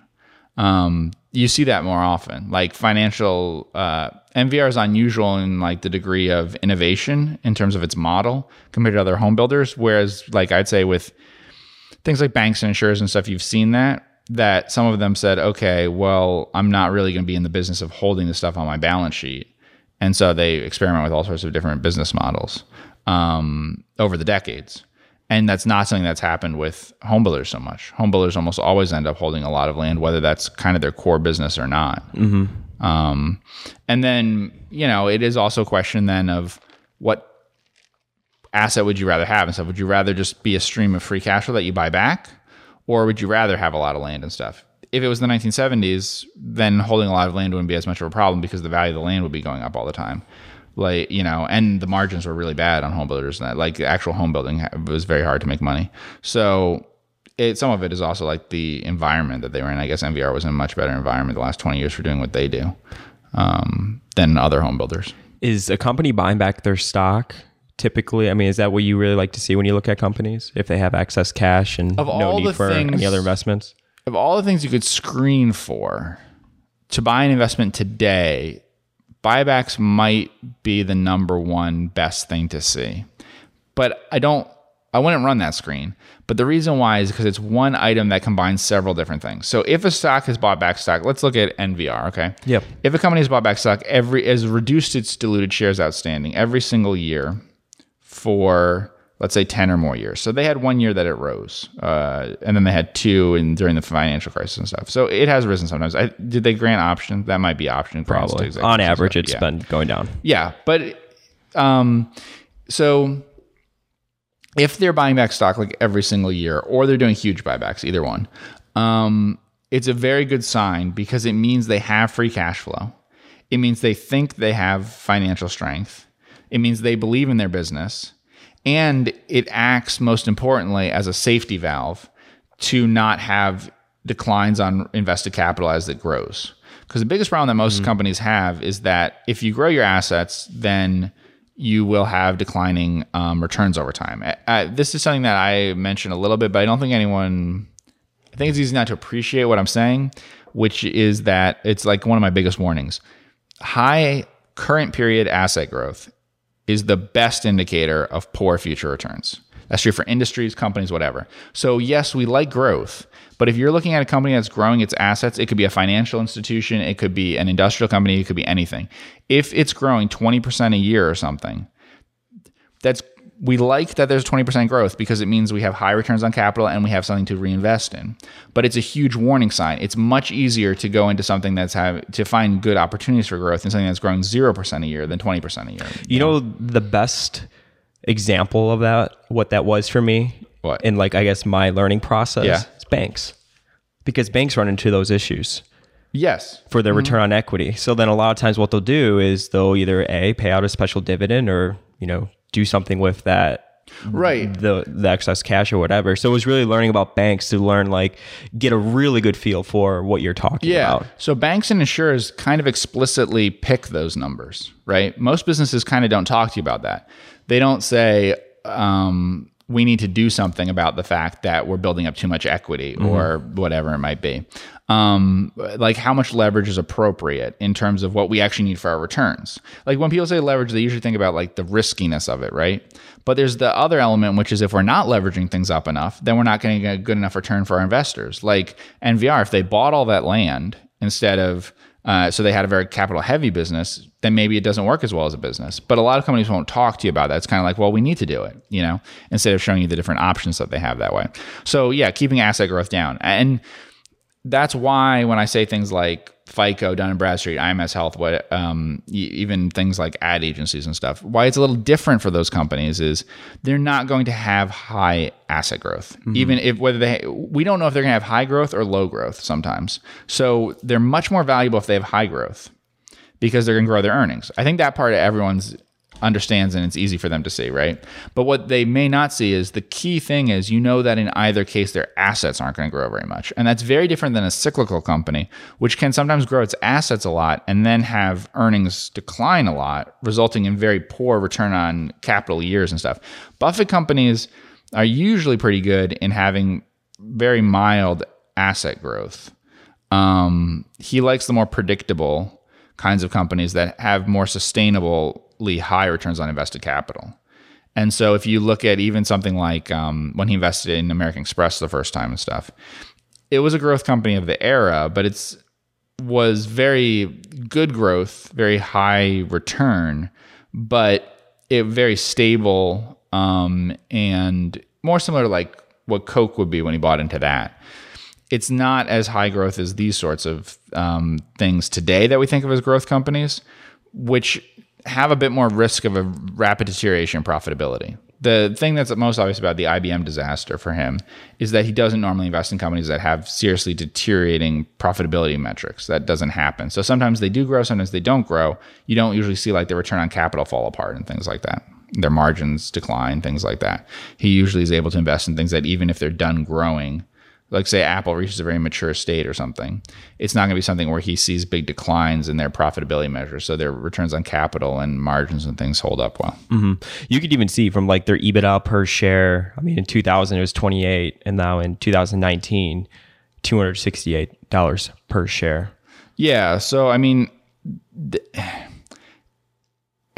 Um, you see that more often. Like financial, uh, N V R is unusual in like the degree of innovation in terms of its model compared to other home builders. Whereas like I'd say with things like banks and insurers and stuff, you've seen that. That some of them said, okay, well, I'm not really going to be in the business of holding this stuff on my balance sheet. And so they experiment with all sorts of different business models um, over the decades. And that's not something that's happened with home builders so much. Home builders almost always end up holding a lot of land, whether that's kind of their core business or not. Mm-hmm. Um, and then, you know, it is also a question then of what asset would you rather have and stuff? Would you rather just be a stream of free cash flow that you buy back? Or would you rather have a lot of land and stuff? If it was the nineteen seventies, then holding a lot of land wouldn't be as much of a problem because the value of the land would be going up all the time. Like, you know, and the margins were really bad on home builders. And that, like, actual home building was very hard to make money. So it, some of it is also like the environment that they were in. I guess N V R was in a much better environment the last twenty years for doing what they do um, than other home builders. Is a company buying back their stock typically? I mean, is that what you really like to see when you look at companies? If they have excess cash and of no need for things, any other investments? Of all the things you could screen for to buy an investment today, buybacks might be the number one best thing to see. But I don't, I wouldn't run that screen. But the reason why is because it's one item that combines several different things. So if a stock has bought back stock, let's look at N V R, okay? Yep. If a company has bought back stock, every has reduced its diluted shares outstanding every single year for, let's say, ten or more years. So they had one year that it rose. Uh, and then they had two in, during the financial crisis and stuff. So it has risen sometimes. I, did they grant options? That might be option. Probably. On average, it's yeah. been going down. Yeah. But um, so if they're buying back stock like every single year or they're doing huge buybacks, either one, um, it's a very good sign because it means they have free cash flow. It means they think they have financial strength. It means they believe in their business. And it acts, most importantly, as a safety valve to not have declines on invested capital as it grows. Because the biggest problem that most mm-hmm. companies have is that if you grow your assets, then you will have declining um, returns over time. Uh, this is something that I mentioned a little bit, but I don't think anyone... I think it's easy not to appreciate what I'm saying, which is that it's like one of my biggest warnings. High current period asset growth is the best indicator of poor future returns. That's true for industries, companies, whatever. So yes, we like growth, but if you're looking at a company that's growing its assets, it could be a financial institution, it could be an industrial company, it could be anything. If it's growing twenty percent a year or something, that's we like that there's twenty percent growth because it means we have high returns on capital and we have something to reinvest in. But it's a huge warning sign. It's much easier to go into something that's have to find good opportunities for growth than something that's growing zero percent a year than twenty percent a year. You know, the best example of that, what that was for me, what? in like, I guess my learning process yeah. is banks, because banks run into those issues. Yes. For their mm-hmm. return on equity. So then a lot of times what they'll do is they'll either A, pay out a special dividend or, you know, do something with that, right? The the excess cash or whatever. So it was really learning about banks to learn, like, get a really good feel for what you're talking yeah. about. So banks and insurers kind of explicitly pick those numbers, right? Most businesses kind of don't talk to you about that. They don't say, um, we need to do something about the fact that we're building up too much equity mm-hmm. or whatever it might be. Um, like how much leverage is appropriate in terms of what we actually need for our returns. Like when people say leverage, they usually think about like the riskiness of it, right? But there's the other element, which is if we're not leveraging things up enough, then we're not going to get a good enough return for our investors. Like N V R, if they bought all that land instead of, uh, so they had a very capital heavy business, then maybe it doesn't work as well as a business. But a lot of companies won't talk to you about that. It's kind of like, well, we need to do it, you know, instead of showing you the different options that they have that way. So yeah, keeping asset growth down. And that's why when I say things like FICO, Dun and Bradstreet, I M S Health, what um, even things like ad agencies and stuff, why it's a little different for those companies is they're not going to have high asset growth. Mm-hmm. Even if whether they, we don't know if they're going to have high growth or low growth sometimes. So they're much more valuable if they have high growth because they're going to grow their earnings. I think that part of everyone's understands and it's easy for them to see, right? But what they may not see is the key thing is you know that in either case their assets aren't going to grow very much. And that's very different than a cyclical company, which can sometimes grow its assets a lot and then have earnings decline a lot, resulting in very poor return on capital years and stuff. Buffett companies are usually pretty good in having very mild asset growth. Um, he likes the more predictable kinds of companies that have more sustainable high returns on invested capital. And so if you look at even something like um, when he invested in American Express the first time and stuff, it was a growth company of the era, but it's was very good growth, very high return, but it very stable um, and more similar to like what Coke would be when he bought into that. It's not as high growth as these sorts of um, things today that we think of as growth companies, which have a bit more risk of a rapid deterioration in profitability. The thing that's most obvious about the I B M disaster for him is that he doesn't normally invest in companies that have seriously deteriorating profitability metrics. That doesn't happen. So sometimes they do grow, sometimes they don't grow. You don't usually see like the return on capital fall apart and things like that. Their margins decline, things like that. He usually is able to invest in things that even if they're done growing, like say Apple reaches a very mature state or something, it's not going to be something where he sees big declines in their profitability measures. So their returns on capital and margins and things hold up well. Mm-hmm. You could even see from like their EBITDA per share. I mean, in two thousand, it was twenty-eight. And now in two thousand nineteen, two hundred sixty-eight dollars per share. Yeah. So, I mean, th-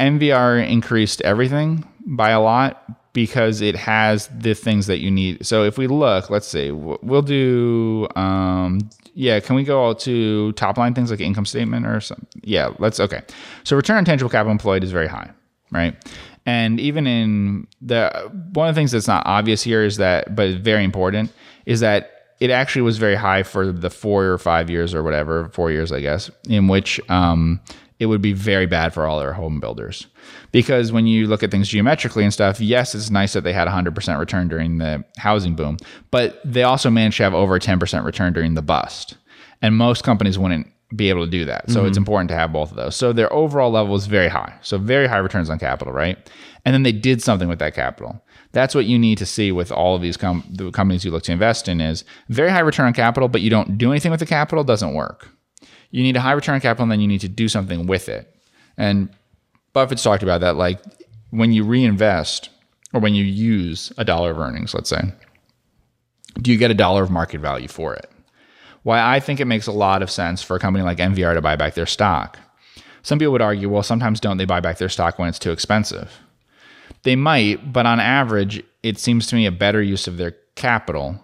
N V R increased everything by a lot, because it has the things that you need. So if we look, let's see, we'll do, um, yeah, can we go all to top line things like income statement or something? Yeah, let's, okay. So return on tangible capital employed is very high, right? And even in the, one of the things that's not obvious here is that, but very important, is that it actually was very high for the four or five years or whatever, four years, I guess, in which um, it would be very bad for all our home builders. Because when you look at things geometrically and stuff, yes, it's nice that they had one hundred percent return during the housing boom, but they also managed to have over ten percent return during the bust. And most companies wouldn't be able to do that. So mm-hmm. It's important to have both of those. So their overall level is very high. So very high returns on capital, right? And then they did something with that capital. That's what you need to see with all of these com- the companies you look to invest in is very high return on capital, but you don't do anything with the capital, doesn't work. You need a high return on capital, and then you need to do something with it. And Buffett's talked about that, like when you reinvest or when you use a dollar of earnings, let's say, do you get a dollar of market value for it? Why I think it makes a lot of sense for a company like N V R to buy back their stock. Some people would argue, well, sometimes don't they buy back their stock when it's too expensive? They might, but on average, it seems to me a better use of their capital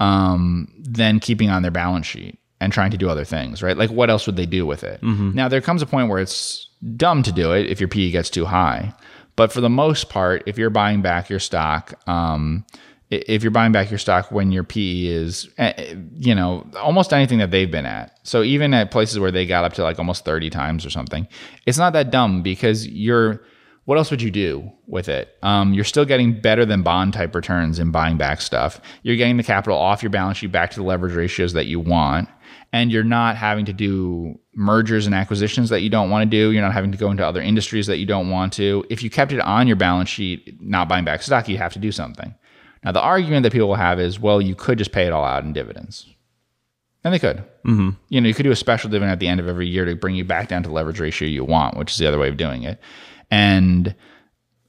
um, than keeping on their balance sheet and trying to do other things, right? Like what else would they do with it? Mm-hmm. Now, there comes a point where it's dumb to do it if your P E gets too high, but for the most part, if you're buying back your stock, um, if you're buying back your stock when your P E is, you know, almost anything that they've been at. So even at places where they got up to like almost thirty times or something, it's not that dumb because you're. What else would you do with it? Um, you're still getting better than bond type returns in buying back stuff. You're getting the capital off your balance sheet back to the leverage ratios that you want. And you're not having to do mergers and acquisitions that you don't want to do. You're not having to go into other industries that you don't want to. If you kept it on your balance sheet, not buying back stock, you have to do something. Now, the argument that people will have is, well, you could just pay it all out in dividends. And they could. Mm-hmm. You know, you could do a special dividend at the end of every year to bring you back down to the leverage ratio you want, which is the other way of doing it. And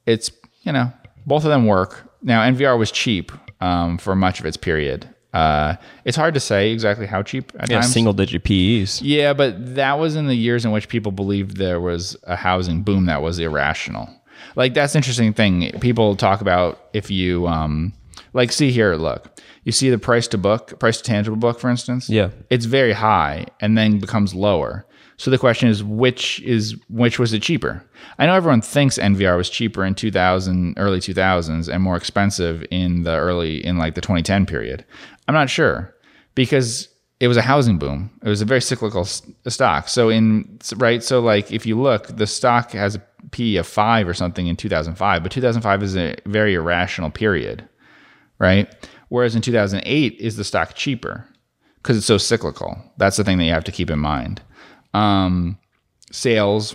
it's, you know, both of them work. Now, N V R was cheap um, for much of its period. Uh, it's hard to say exactly how cheap at yeah, times. Single-digit P Es. Yeah, but that was in the years in which people believed there was a housing boom that was irrational. Like, that's an interesting thing. People talk about if you, um, like, see here, look. You see the price to book, price to tangible book, for instance? Yeah. It's very high and then becomes lower. So the question is, which is which was it cheaper? I know everyone thinks N V R was cheaper in two thousand, early two thousands, and more expensive in the early in like the twenty ten period. I'm not sure because it was a housing boom. It was a very cyclical stock. So in right, so like if you look, the stock has a P of five or something in two thousand five, but two thousand five is a very irrational period, right? Whereas in two thousand eight is the stock cheaper because it's so cyclical. That's the thing that you have to keep in mind. Um, sales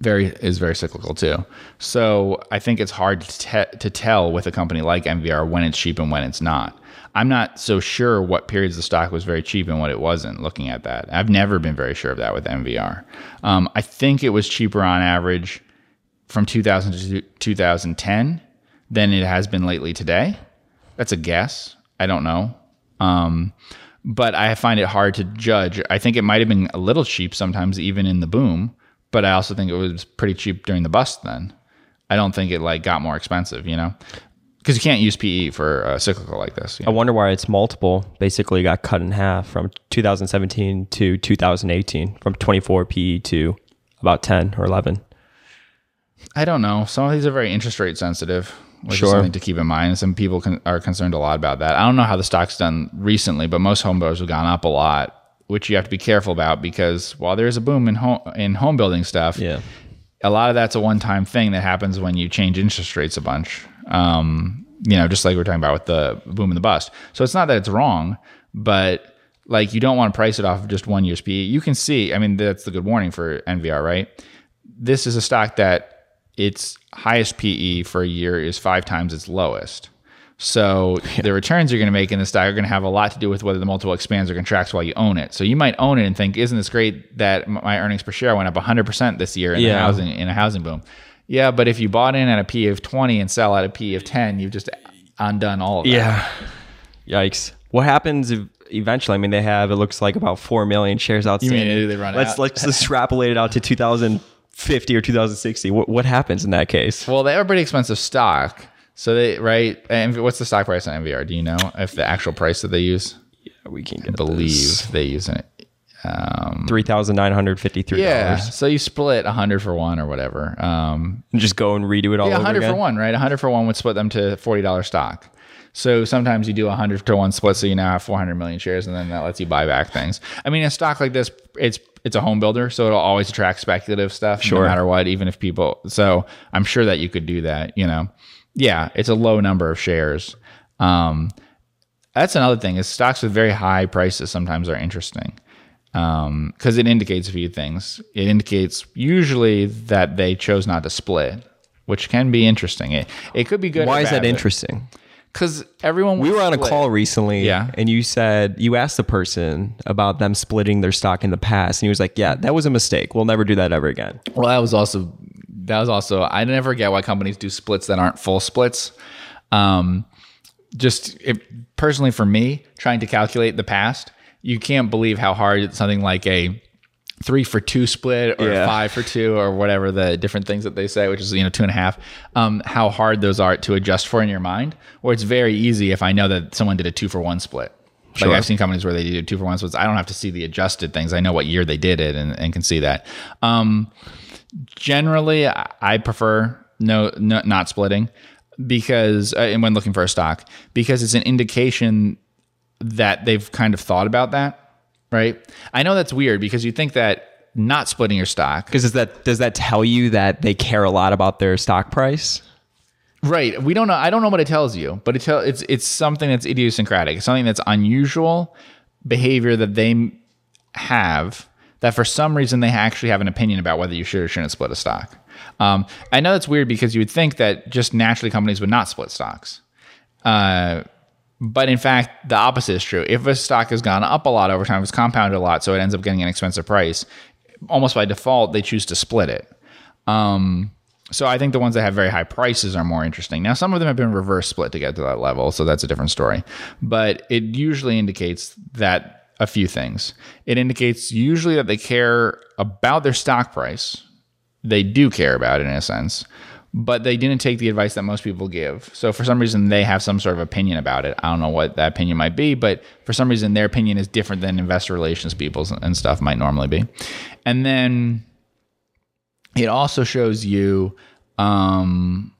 very is very cyclical too. So I think it's hard to, te- to tell with a company like N V R when it's cheap and when it's not. I'm not so sure what periods the stock was very cheap and what it wasn't looking at that. I've never been very sure of that with N V R. Um, I think it was cheaper on average from two thousand to two thousand ten than it has been lately today. That's a guess. I don't know. Um, But I find it hard to judge. I think it might have been a little cheap sometimes, even in the boom. But I also think it was pretty cheap during the bust then. I don't think it like got more expensive, you know? Because you can't use P E for a cyclical like this. You know? I wonder why its multiple basically got cut in half from two thousand seventeen to two thousand eighteen, from twenty-four P E to about ten or eleven. I don't know. Some of these are very interest rate sensitive, which sure. is something to keep in mind. Some people con- are concerned a lot about that. I don't know how the stock's done recently, but most home builders have gone up a lot, which you have to be careful about because while there is a boom in home in home building stuff, yeah. a lot of that's a one-time thing that happens when you change interest rates a bunch. Um, you know, just like we're talking about with the boom and the bust. So it's not that it's wrong, but like you don't want to price it off of just one year's P E. You can see, I mean, that's the good warning for N V R, right? This is a stock that its highest P E for a year is five times its lowest. So the returns you're going to make in this stock are going to have a lot to do with whether the multiple expands or contracts while you own it. So you might own it and think, isn't this great that my earnings per share went up one hundred percent this year in, yeah. the housing, in a housing boom? Yeah, but if you bought in at a P of twenty and sell at a P of ten, you've just undone all of that. Yeah. Yikes. What happens if eventually, I mean, they have, it looks like about four million shares outstanding. You mean they run let's, out? Let's extrapolate it out to two thousand fifty or two thousand sixty. What, what happens in that case? Well, they are a pretty expensive stock. So they, right? And what's the stock price on N V R? Do you know if the actual price that they use? Yeah, we can get I believe this. They use it. Um, three thousand nine hundred fifty-three dollars. Yeah, so you split one hundred for one or whatever. Um, just go and redo it all yeah, over again? Yeah, one hundred for one, right? one hundred for one would split them to forty dollars stock. So sometimes you do a one hundred to one split, so you now have four hundred million shares, and then that lets you buy back things. I mean, a stock like this, it's it's a home builder, so it'll always attract speculative stuff sure. no matter what, even if people... So I'm sure that you could do that, you know. Yeah, it's a low number of shares. Um, that's another thing, is stocks with very high prices sometimes are interesting. Um, cause it indicates a few things. It indicates usually that they chose not to split, which can be interesting. It, it could be good. Why is that interesting? Cause everyone, we were on a call recently yeah. and you said, you asked the person about them splitting their stock in the past. And he was like, yeah, that was a mistake. We'll never do that ever again. Well, that was also, that was also, I never get why companies do splits that aren't full splits. Um, just it, personally for me, trying to calculate the past, you can't believe how hard something like a three for two split or yeah. five for two or whatever the different things that they say, which is, you know, two and a half, um, how hard those are to adjust for in your mind. Or it's very easy if I know that someone did a two for one split. Sure. Like I've seen companies where they do two for one splits. I don't have to see the adjusted things. I know what year they did it and, and can see that. Um, generally, I prefer no, no not splitting because, uh, and when looking for a stock, because it's an indication that they've kind of thought about that, right? I know that's weird because you think that not splitting your stock... Because is that does that tell you that they care a lot about their stock price? Right. We don't know. I don't know what it tells you, but it tell, it's it's something that's idiosyncratic. It's something that's unusual behavior that they have that for some reason they actually have an opinion about whether you should or shouldn't split a stock. Um, I know that's weird because you would think that just naturally companies would not split stocks. Uh But in fact, the opposite is true. If a stock has gone up a lot over time, it's compounded a lot, so it ends up getting an expensive price. Almost by default, they choose to split it. Um, so I think the ones that have very high prices are more interesting. Now, some of them have been reverse split to get to that level, so that's a different story. But it usually indicates that a few things. It indicates usually that they care about their stock price. They do care about it in a sense. But they didn't take the advice that most people give. So for some reason, they have some sort of opinion about it. I don't know what that opinion might be, but for some reason, their opinion is different than investor relations people's and stuff might normally be. And then it also shows you, um,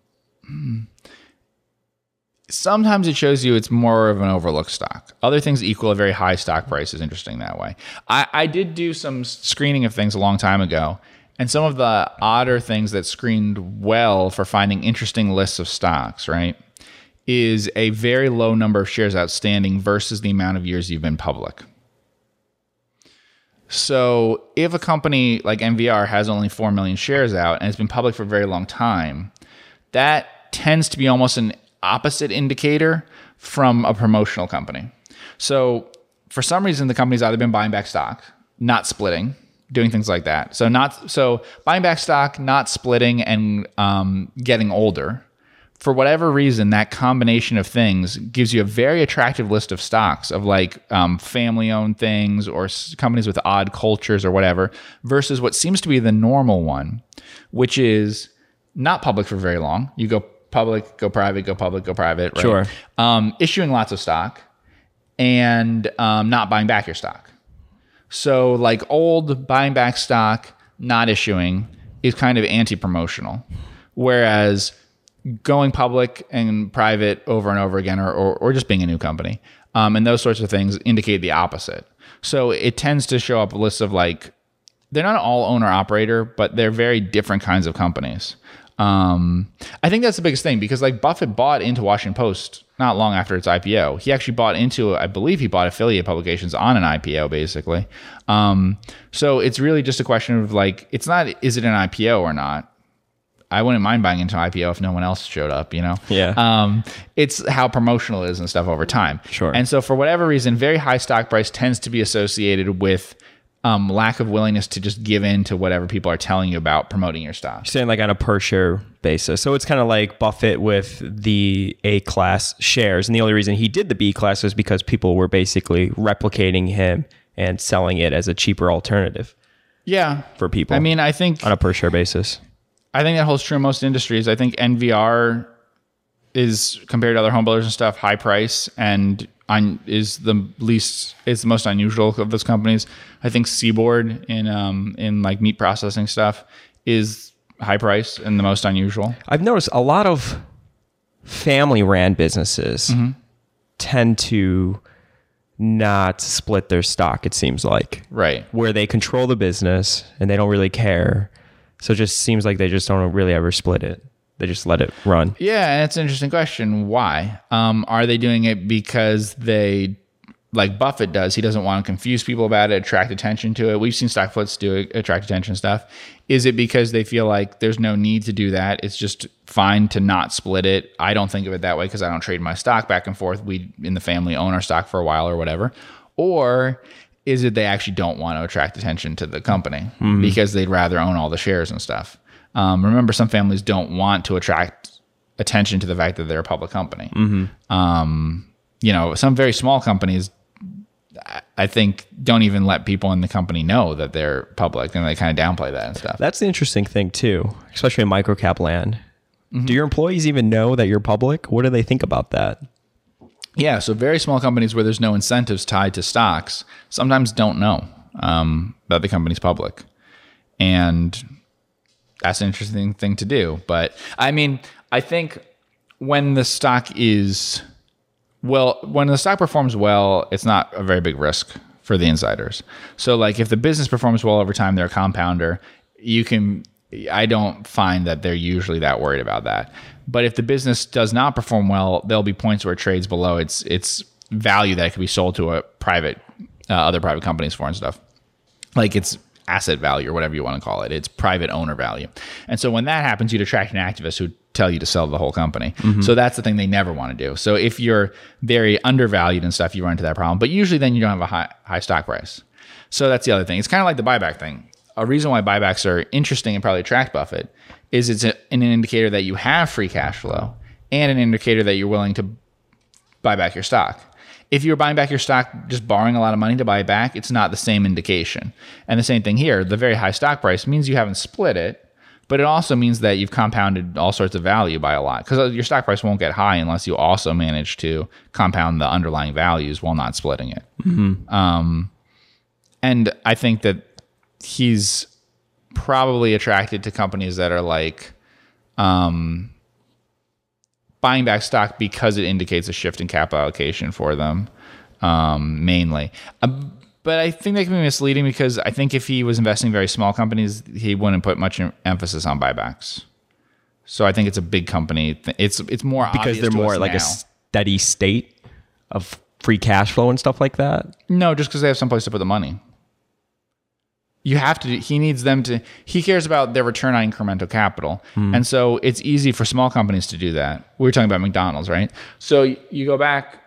sometimes it shows you it's more of an overlooked stock. Other things equal a very high stock price is interesting that way. I, I did do some screening of things a long time ago. And some of the odder things that screened well for finding interesting lists of stocks, right, is a very low number of shares outstanding versus the amount of years you've been public. So if a company like N V R has only four million shares out and it's been public for a very long time, that tends to be almost an opposite indicator from a promotional company. So for some reason, the company's either been buying back stock, not splitting, doing things like that. So not so buying back stock, not splitting, and um, getting older. For whatever reason, that combination of things gives you a very attractive list of stocks of like um, family-owned things or s- companies with odd cultures or whatever, versus what seems to be the normal one, which is not public for very long. You go public, go private, go public, go private, right? Sure. Um, issuing lots of stock and um, not buying back your stock. So like old buying back stock, not issuing is kind of anti-promotional, whereas going public and private over and over again, or, or, or just being a new company, um, and those sorts of things indicate the opposite. So it tends to show up lists of like, they're not all owner operator, but they're very different kinds of companies. Um, I think that's the biggest thing, because like Buffett bought into Washington Post not long after its I P O. He actually bought into, I believe he bought affiliate publications on an I P O basically. Um, so it's really just a question of like, it's not, is it an I P O or not? I wouldn't mind buying into I P O if no one else showed up, you know? Yeah. Um, it's how promotional it is and stuff over time. Sure. And so for whatever reason, very high stock price tends to be associated with um, lack of willingness to just give in to whatever people are telling you about promoting your stock. You're saying like on a per share basis. So it's kind of like Buffett with the A-class shares. And the only reason he did the B-class was because people were basically replicating him and selling it as a cheaper alternative. Yeah. For people. I mean, I think... on a per share basis. I think that holds true in most industries. I think N V R is, compared to other home builders and stuff, high price and un- is the least, it's the most unusual of those companies. I think Seaboard in um in like meat processing stuff is high price and the most unusual. I've noticed a lot of family ran businesses mm-hmm. tend to not split their stock, it seems like. Right. Where they control the business and they don't really care. So it just seems like they just don't really ever split it. They just let it run. Yeah, and it's an interesting question. Why? Um, are they doing it because they, like Buffett does, he doesn't want to confuse people about it, attract attention to it. We've seen stock splits do it, attract attention stuff. Is it because they feel like there's no need to do that? It's just fine to not split it. I don't think of it that way because I don't trade my stock back and forth. We in the family own our stock for a while or whatever. Or... is it they actually don't want to attract attention to the company mm-hmm. because they'd rather own all the shares and stuff. Um, remember, some families don't want to attract attention to the fact that they're a public company. Mm-hmm. Um, you know, some very small companies, I think, don't even let people in the company know that they're public, and they kind of downplay that and stuff. That's the interesting thing too, especially in microcap land. Mm-hmm. Do your employees even know that you're public? What do they think about that? Yeah, so very small companies where there's no incentives tied to stocks sometimes don't know um, that the company's public. And that's an interesting thing to do. But I mean, I think when the stock is, well, when the stock performs well, it's not a very big risk for the insiders. So like if the business performs well over time, they're a compounder, you can... I don't find that they're usually that worried about that. But if the business does not perform well, there'll be points where it trades below its its value that it could be sold to a private, uh, other private companies for and stuff. Like its asset value or whatever you want to call it. It's private owner value. And so when that happens, you'd attract an activist who tell you to sell the whole company. Mm-hmm. So that's the thing they never want to do. So if you're very undervalued and stuff, you run into that problem. But usually then you don't have a high, high stock price. So that's the other thing. It's kind of like the buyback thing. A reason why buybacks are interesting and probably attract Buffett is it's a, an indicator that you have free cash flow and an indicator that you're willing to buy back your stock. If you're buying back your stock, just borrowing a lot of money to buy back, it's not the same indication. And the same thing here, the very high stock price means you haven't split it, but it also means that you've compounded all sorts of value by a lot, because your stock price won't get high unless you also manage to compound the underlying values while not splitting it. Mm-hmm. Um, and I think that he's probably attracted to companies that are like um, buying back stock because it indicates a shift in capital allocation for them, um, mainly. Um, but I think that can be misleading, because I think if he was investing in very small companies, he wouldn't put much emphasis on buybacks. So I think it's a big company. Th- it's it's more because they're more like now. A steady state of free cash flow and stuff like that. No, just because they have someplace to put the money. You have to, he needs them to, he cares about their return on incremental capital. Mm. And so it's easy for small companies to do that. We were talking about McDonald's, right? So you go back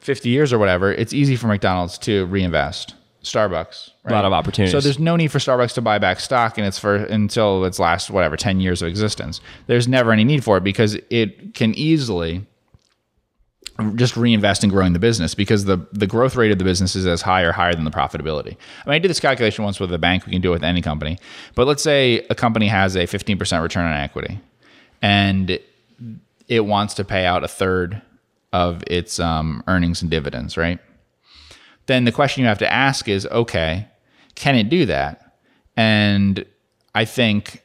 fifty years or whatever, it's easy for McDonald's to reinvest. Starbucks, right? A lot of opportunities. So there's no need for Starbucks to buy back stock in its for until its last, whatever, ten years of existence. There's never any need for it, because it can easily just reinvest in growing the business, because the, the growth rate of the business is as high or higher than the profitability. I mean, I did this calculation once with a bank. We can do it with any company. But let's say a company has a fifteen percent return on equity, and it wants to pay out a third of its um, earnings and dividends, right? Then the question you have to ask is, okay, can it do that? And I think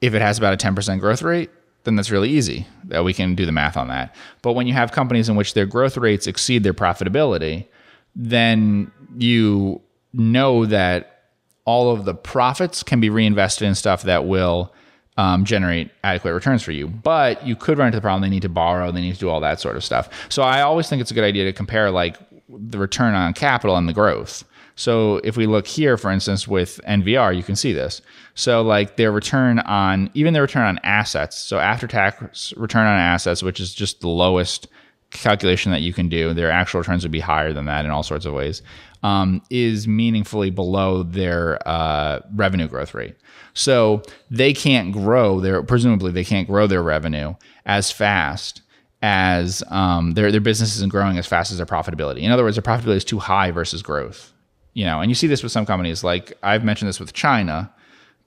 if it has about a ten percent growth rate, then that's really easy. That we can do the math on that. But when you have companies in which their growth rates exceed their profitability, then you know that all of the profits can be reinvested in stuff that will um, generate adequate returns for you. But you could run into the problem. They need to borrow. They need to do all that sort of stuff. So I always think it's a good idea to compare like the return on capital and the growth. So if we look here, for instance, with N V R, you can see this. So like their return on, even their return on assets. So after tax return on assets, which is just the lowest calculation that you can do, their actual returns would be higher than that in all sorts of ways, um, is meaningfully below their uh, revenue growth rate. So they can't grow their, presumably they can't grow their revenue as fast as um, their, their business isn't growing as fast as their profitability. In other words, their profitability is too high versus growth. You know, and you see this with some companies, like I've mentioned this with China,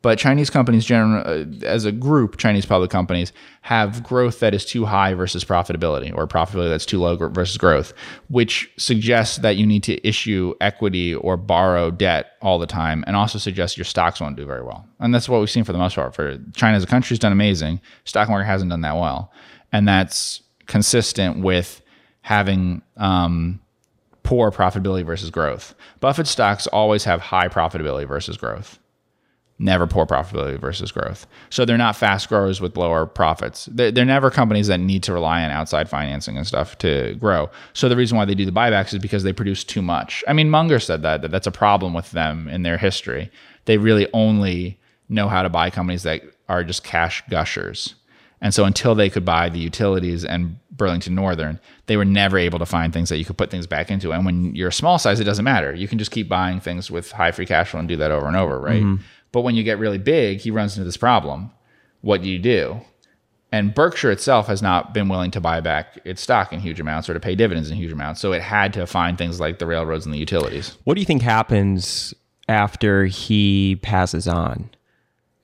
but Chinese companies, generally, as a group, Chinese public companies have growth that is too high versus profitability, or profitability that's too low versus growth, which suggests that you need to issue equity or borrow debt all the time, and also suggests your stocks won't do very well. And that's what we've seen for the most part. For China as a country has done amazing. Stock market hasn't done that well. And that's consistent with having um, poor profitability versus growth. Buffett stocks always have high profitability versus growth, never poor profitability versus growth. So they're not fast growers with lower profits. They're, they're never companies that need to rely on outside financing and stuff to grow. So the reason why they do the buybacks is because they produce too much. I mean, Munger said that, that that's a problem with them in their history. They really only know how to buy companies that are just cash gushers. And so until they could buy the utilities and Burlington Northern, they were never able to find things that you could put things back into. And when you're a small size, it doesn't matter. You can just keep buying things with high free cash flow and do that over and over, right? Mm-hmm. But when you get really big, he runs into this problem. What do you do? And Berkshire itself has not been willing to buy back its stock in huge amounts or to pay dividends in huge amounts. So it had to find things like the railroads and the utilities. What do you think happens after he passes on?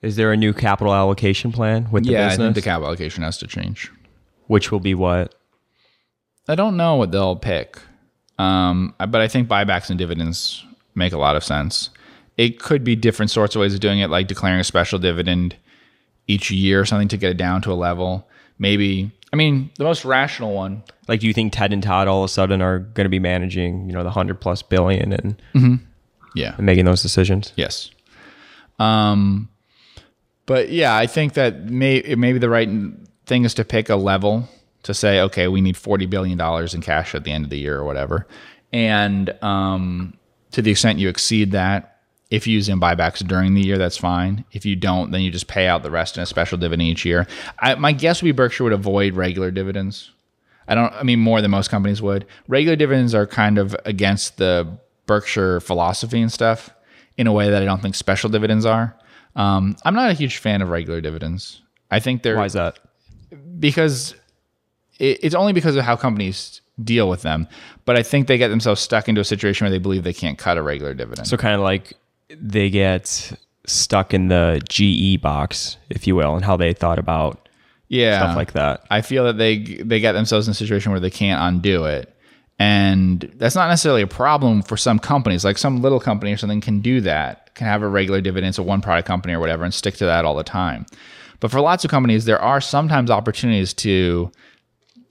Is there a new capital allocation plan with the yeah, business? Yeah, I think the capital allocation has to change. Which will be what? I don't know what they'll pick. Um, but I think buybacks and dividends make a lot of sense. It could be different sorts of ways of doing it, like declaring a special dividend each year or something to get it down to a level. Maybe, I mean, the most rational one. Like, do you think Ted and Todd all of a sudden are going to be managing, you know, the one hundred plus billion and, mm-hmm. yeah. and making those decisions? Yes. Um... But yeah, I think that may, maybe the right thing is to pick a level to say, okay, we need forty billion dollars in cash at the end of the year or whatever. And um, to the extent you exceed that, if you use in buybacks during the year, that's fine. If you don't, then you just pay out the rest in a special dividend each year. I, my guess would be Berkshire would avoid regular dividends. I don't. I mean, more than most companies would. Regular dividends are kind of against the Berkshire philosophy and stuff in a way that I don't think special dividends are. Um, I'm not a huge fan of regular dividends. I think they're... Why is that? Because it, it's only because of how companies deal with them. But I think they get themselves stuck into a situation where they believe they can't cut a regular dividend. So kind of like they get stuck in the G E box, if you will, and how they thought about yeah, stuff like that. I feel that they they get themselves in a situation where they can't undo it. And that's not necessarily a problem for some companies. Like some little company or something can do that, can have a regular dividend, so one product company or whatever, and stick to that all the time. But for lots of companies, there are sometimes opportunities to,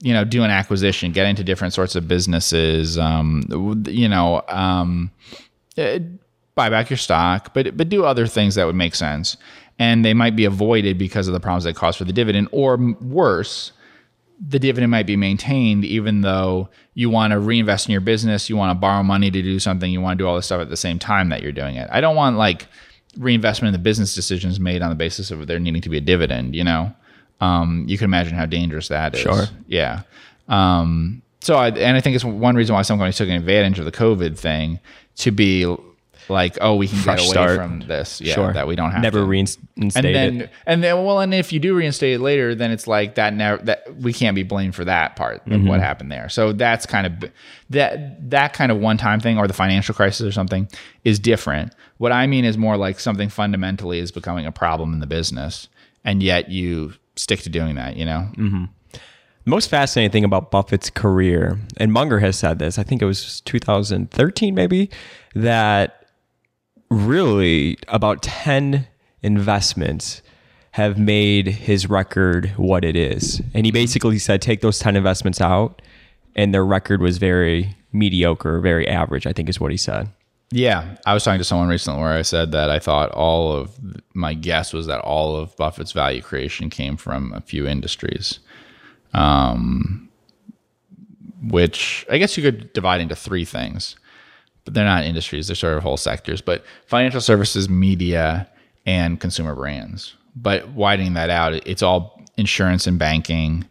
you know, do an acquisition, get into different sorts of businesses, um, you know, um, buy back your stock, but but do other things that would make sense. And they might be avoided because of the problems that cause for the dividend, or worse, the dividend might be maintained even though you want to reinvest in your business, you want to borrow money to do something, you want to do all this stuff at the same time that you're doing it. I don't want like reinvestment in the business decisions made on the basis of there needing to be a dividend, you know? Um, you can imagine how dangerous that is. Sure. Yeah. Um, so, I, and I think it's one reason why some companies took advantage of the COVID thing to be like, oh, we can Fresh get away start. from this. Yeah, sure. That we don't have Never to. Never reinstate it. Then, and then, well, and if you do reinstate it later, then it's like that, never, that we can't be blamed for that part of mm-hmm. what happened there. So that's kind of, that that kind of one-time thing or the financial crisis or something is different. What I mean is more like something fundamentally is becoming a problem in the business, and yet you stick to doing that, you know? Mm-hmm. The most fascinating thing about Buffett's career, and Munger has said this, I think it was two thousand thirteen maybe, that really about ten investments have made his record what it is. And he basically said, take those ten investments out, and their record was very mediocre, very average, I think is what he said. Yeah. I was talking to someone recently where I said that I thought all of, my guess was that all of Buffett's value creation came from a few industries, um, which I guess you could divide into three things, but they're not industries. They're sort of whole sectors, but financial services, media, and consumer brands. But widening that out, it's all insurance and banking.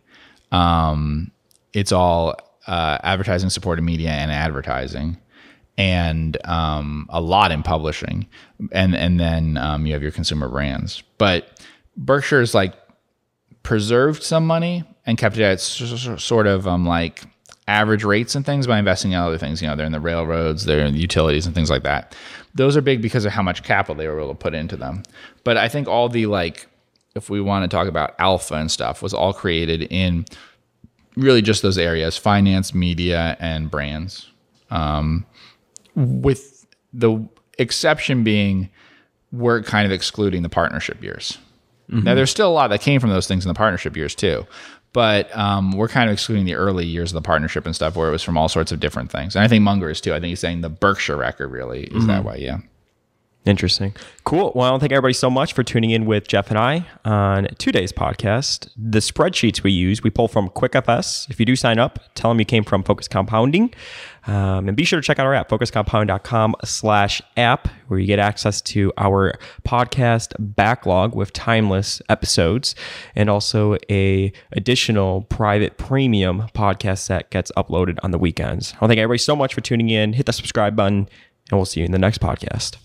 Um, it's all uh, advertising, supported media, and advertising. And um, a lot in publishing, and and then um, you have your consumer brands. But Berkshire's like preserved some money and kept it at sort of um, like average rates and things by investing in other things. You know, they're in the railroads, they're in the utilities and things like that. Those are big because of how much capital they were able to put into them. But I think all the, like, if we want to talk about alpha and stuff, was all created in really just those areas: finance, media, and brands. Um, With the exception being, we're kind of excluding the partnership years. Mm-hmm. Now, there's still a lot that came from those things in the partnership years too, but um, we're kind of excluding the early years of the partnership and stuff where it was from all sorts of different things. And I think Munger is too. I think he's saying the Berkshire record really is mm-hmm. that way. Yeah. Interesting. Cool. Well, I want to thank everybody so much for tuning in with Jeff and I on today's podcast. The spreadsheets we use, we pull from QuickFS. If you do sign up, tell them you came from Focus Compounding. Um, and be sure to check out our app, focus compound dot com slash app, where you get access to our podcast backlog with timeless episodes and also a additional private premium podcast that gets uploaded on the weekends. I want to thank everybody so much for tuning in. Hit the subscribe button, and we'll see you in the next podcast.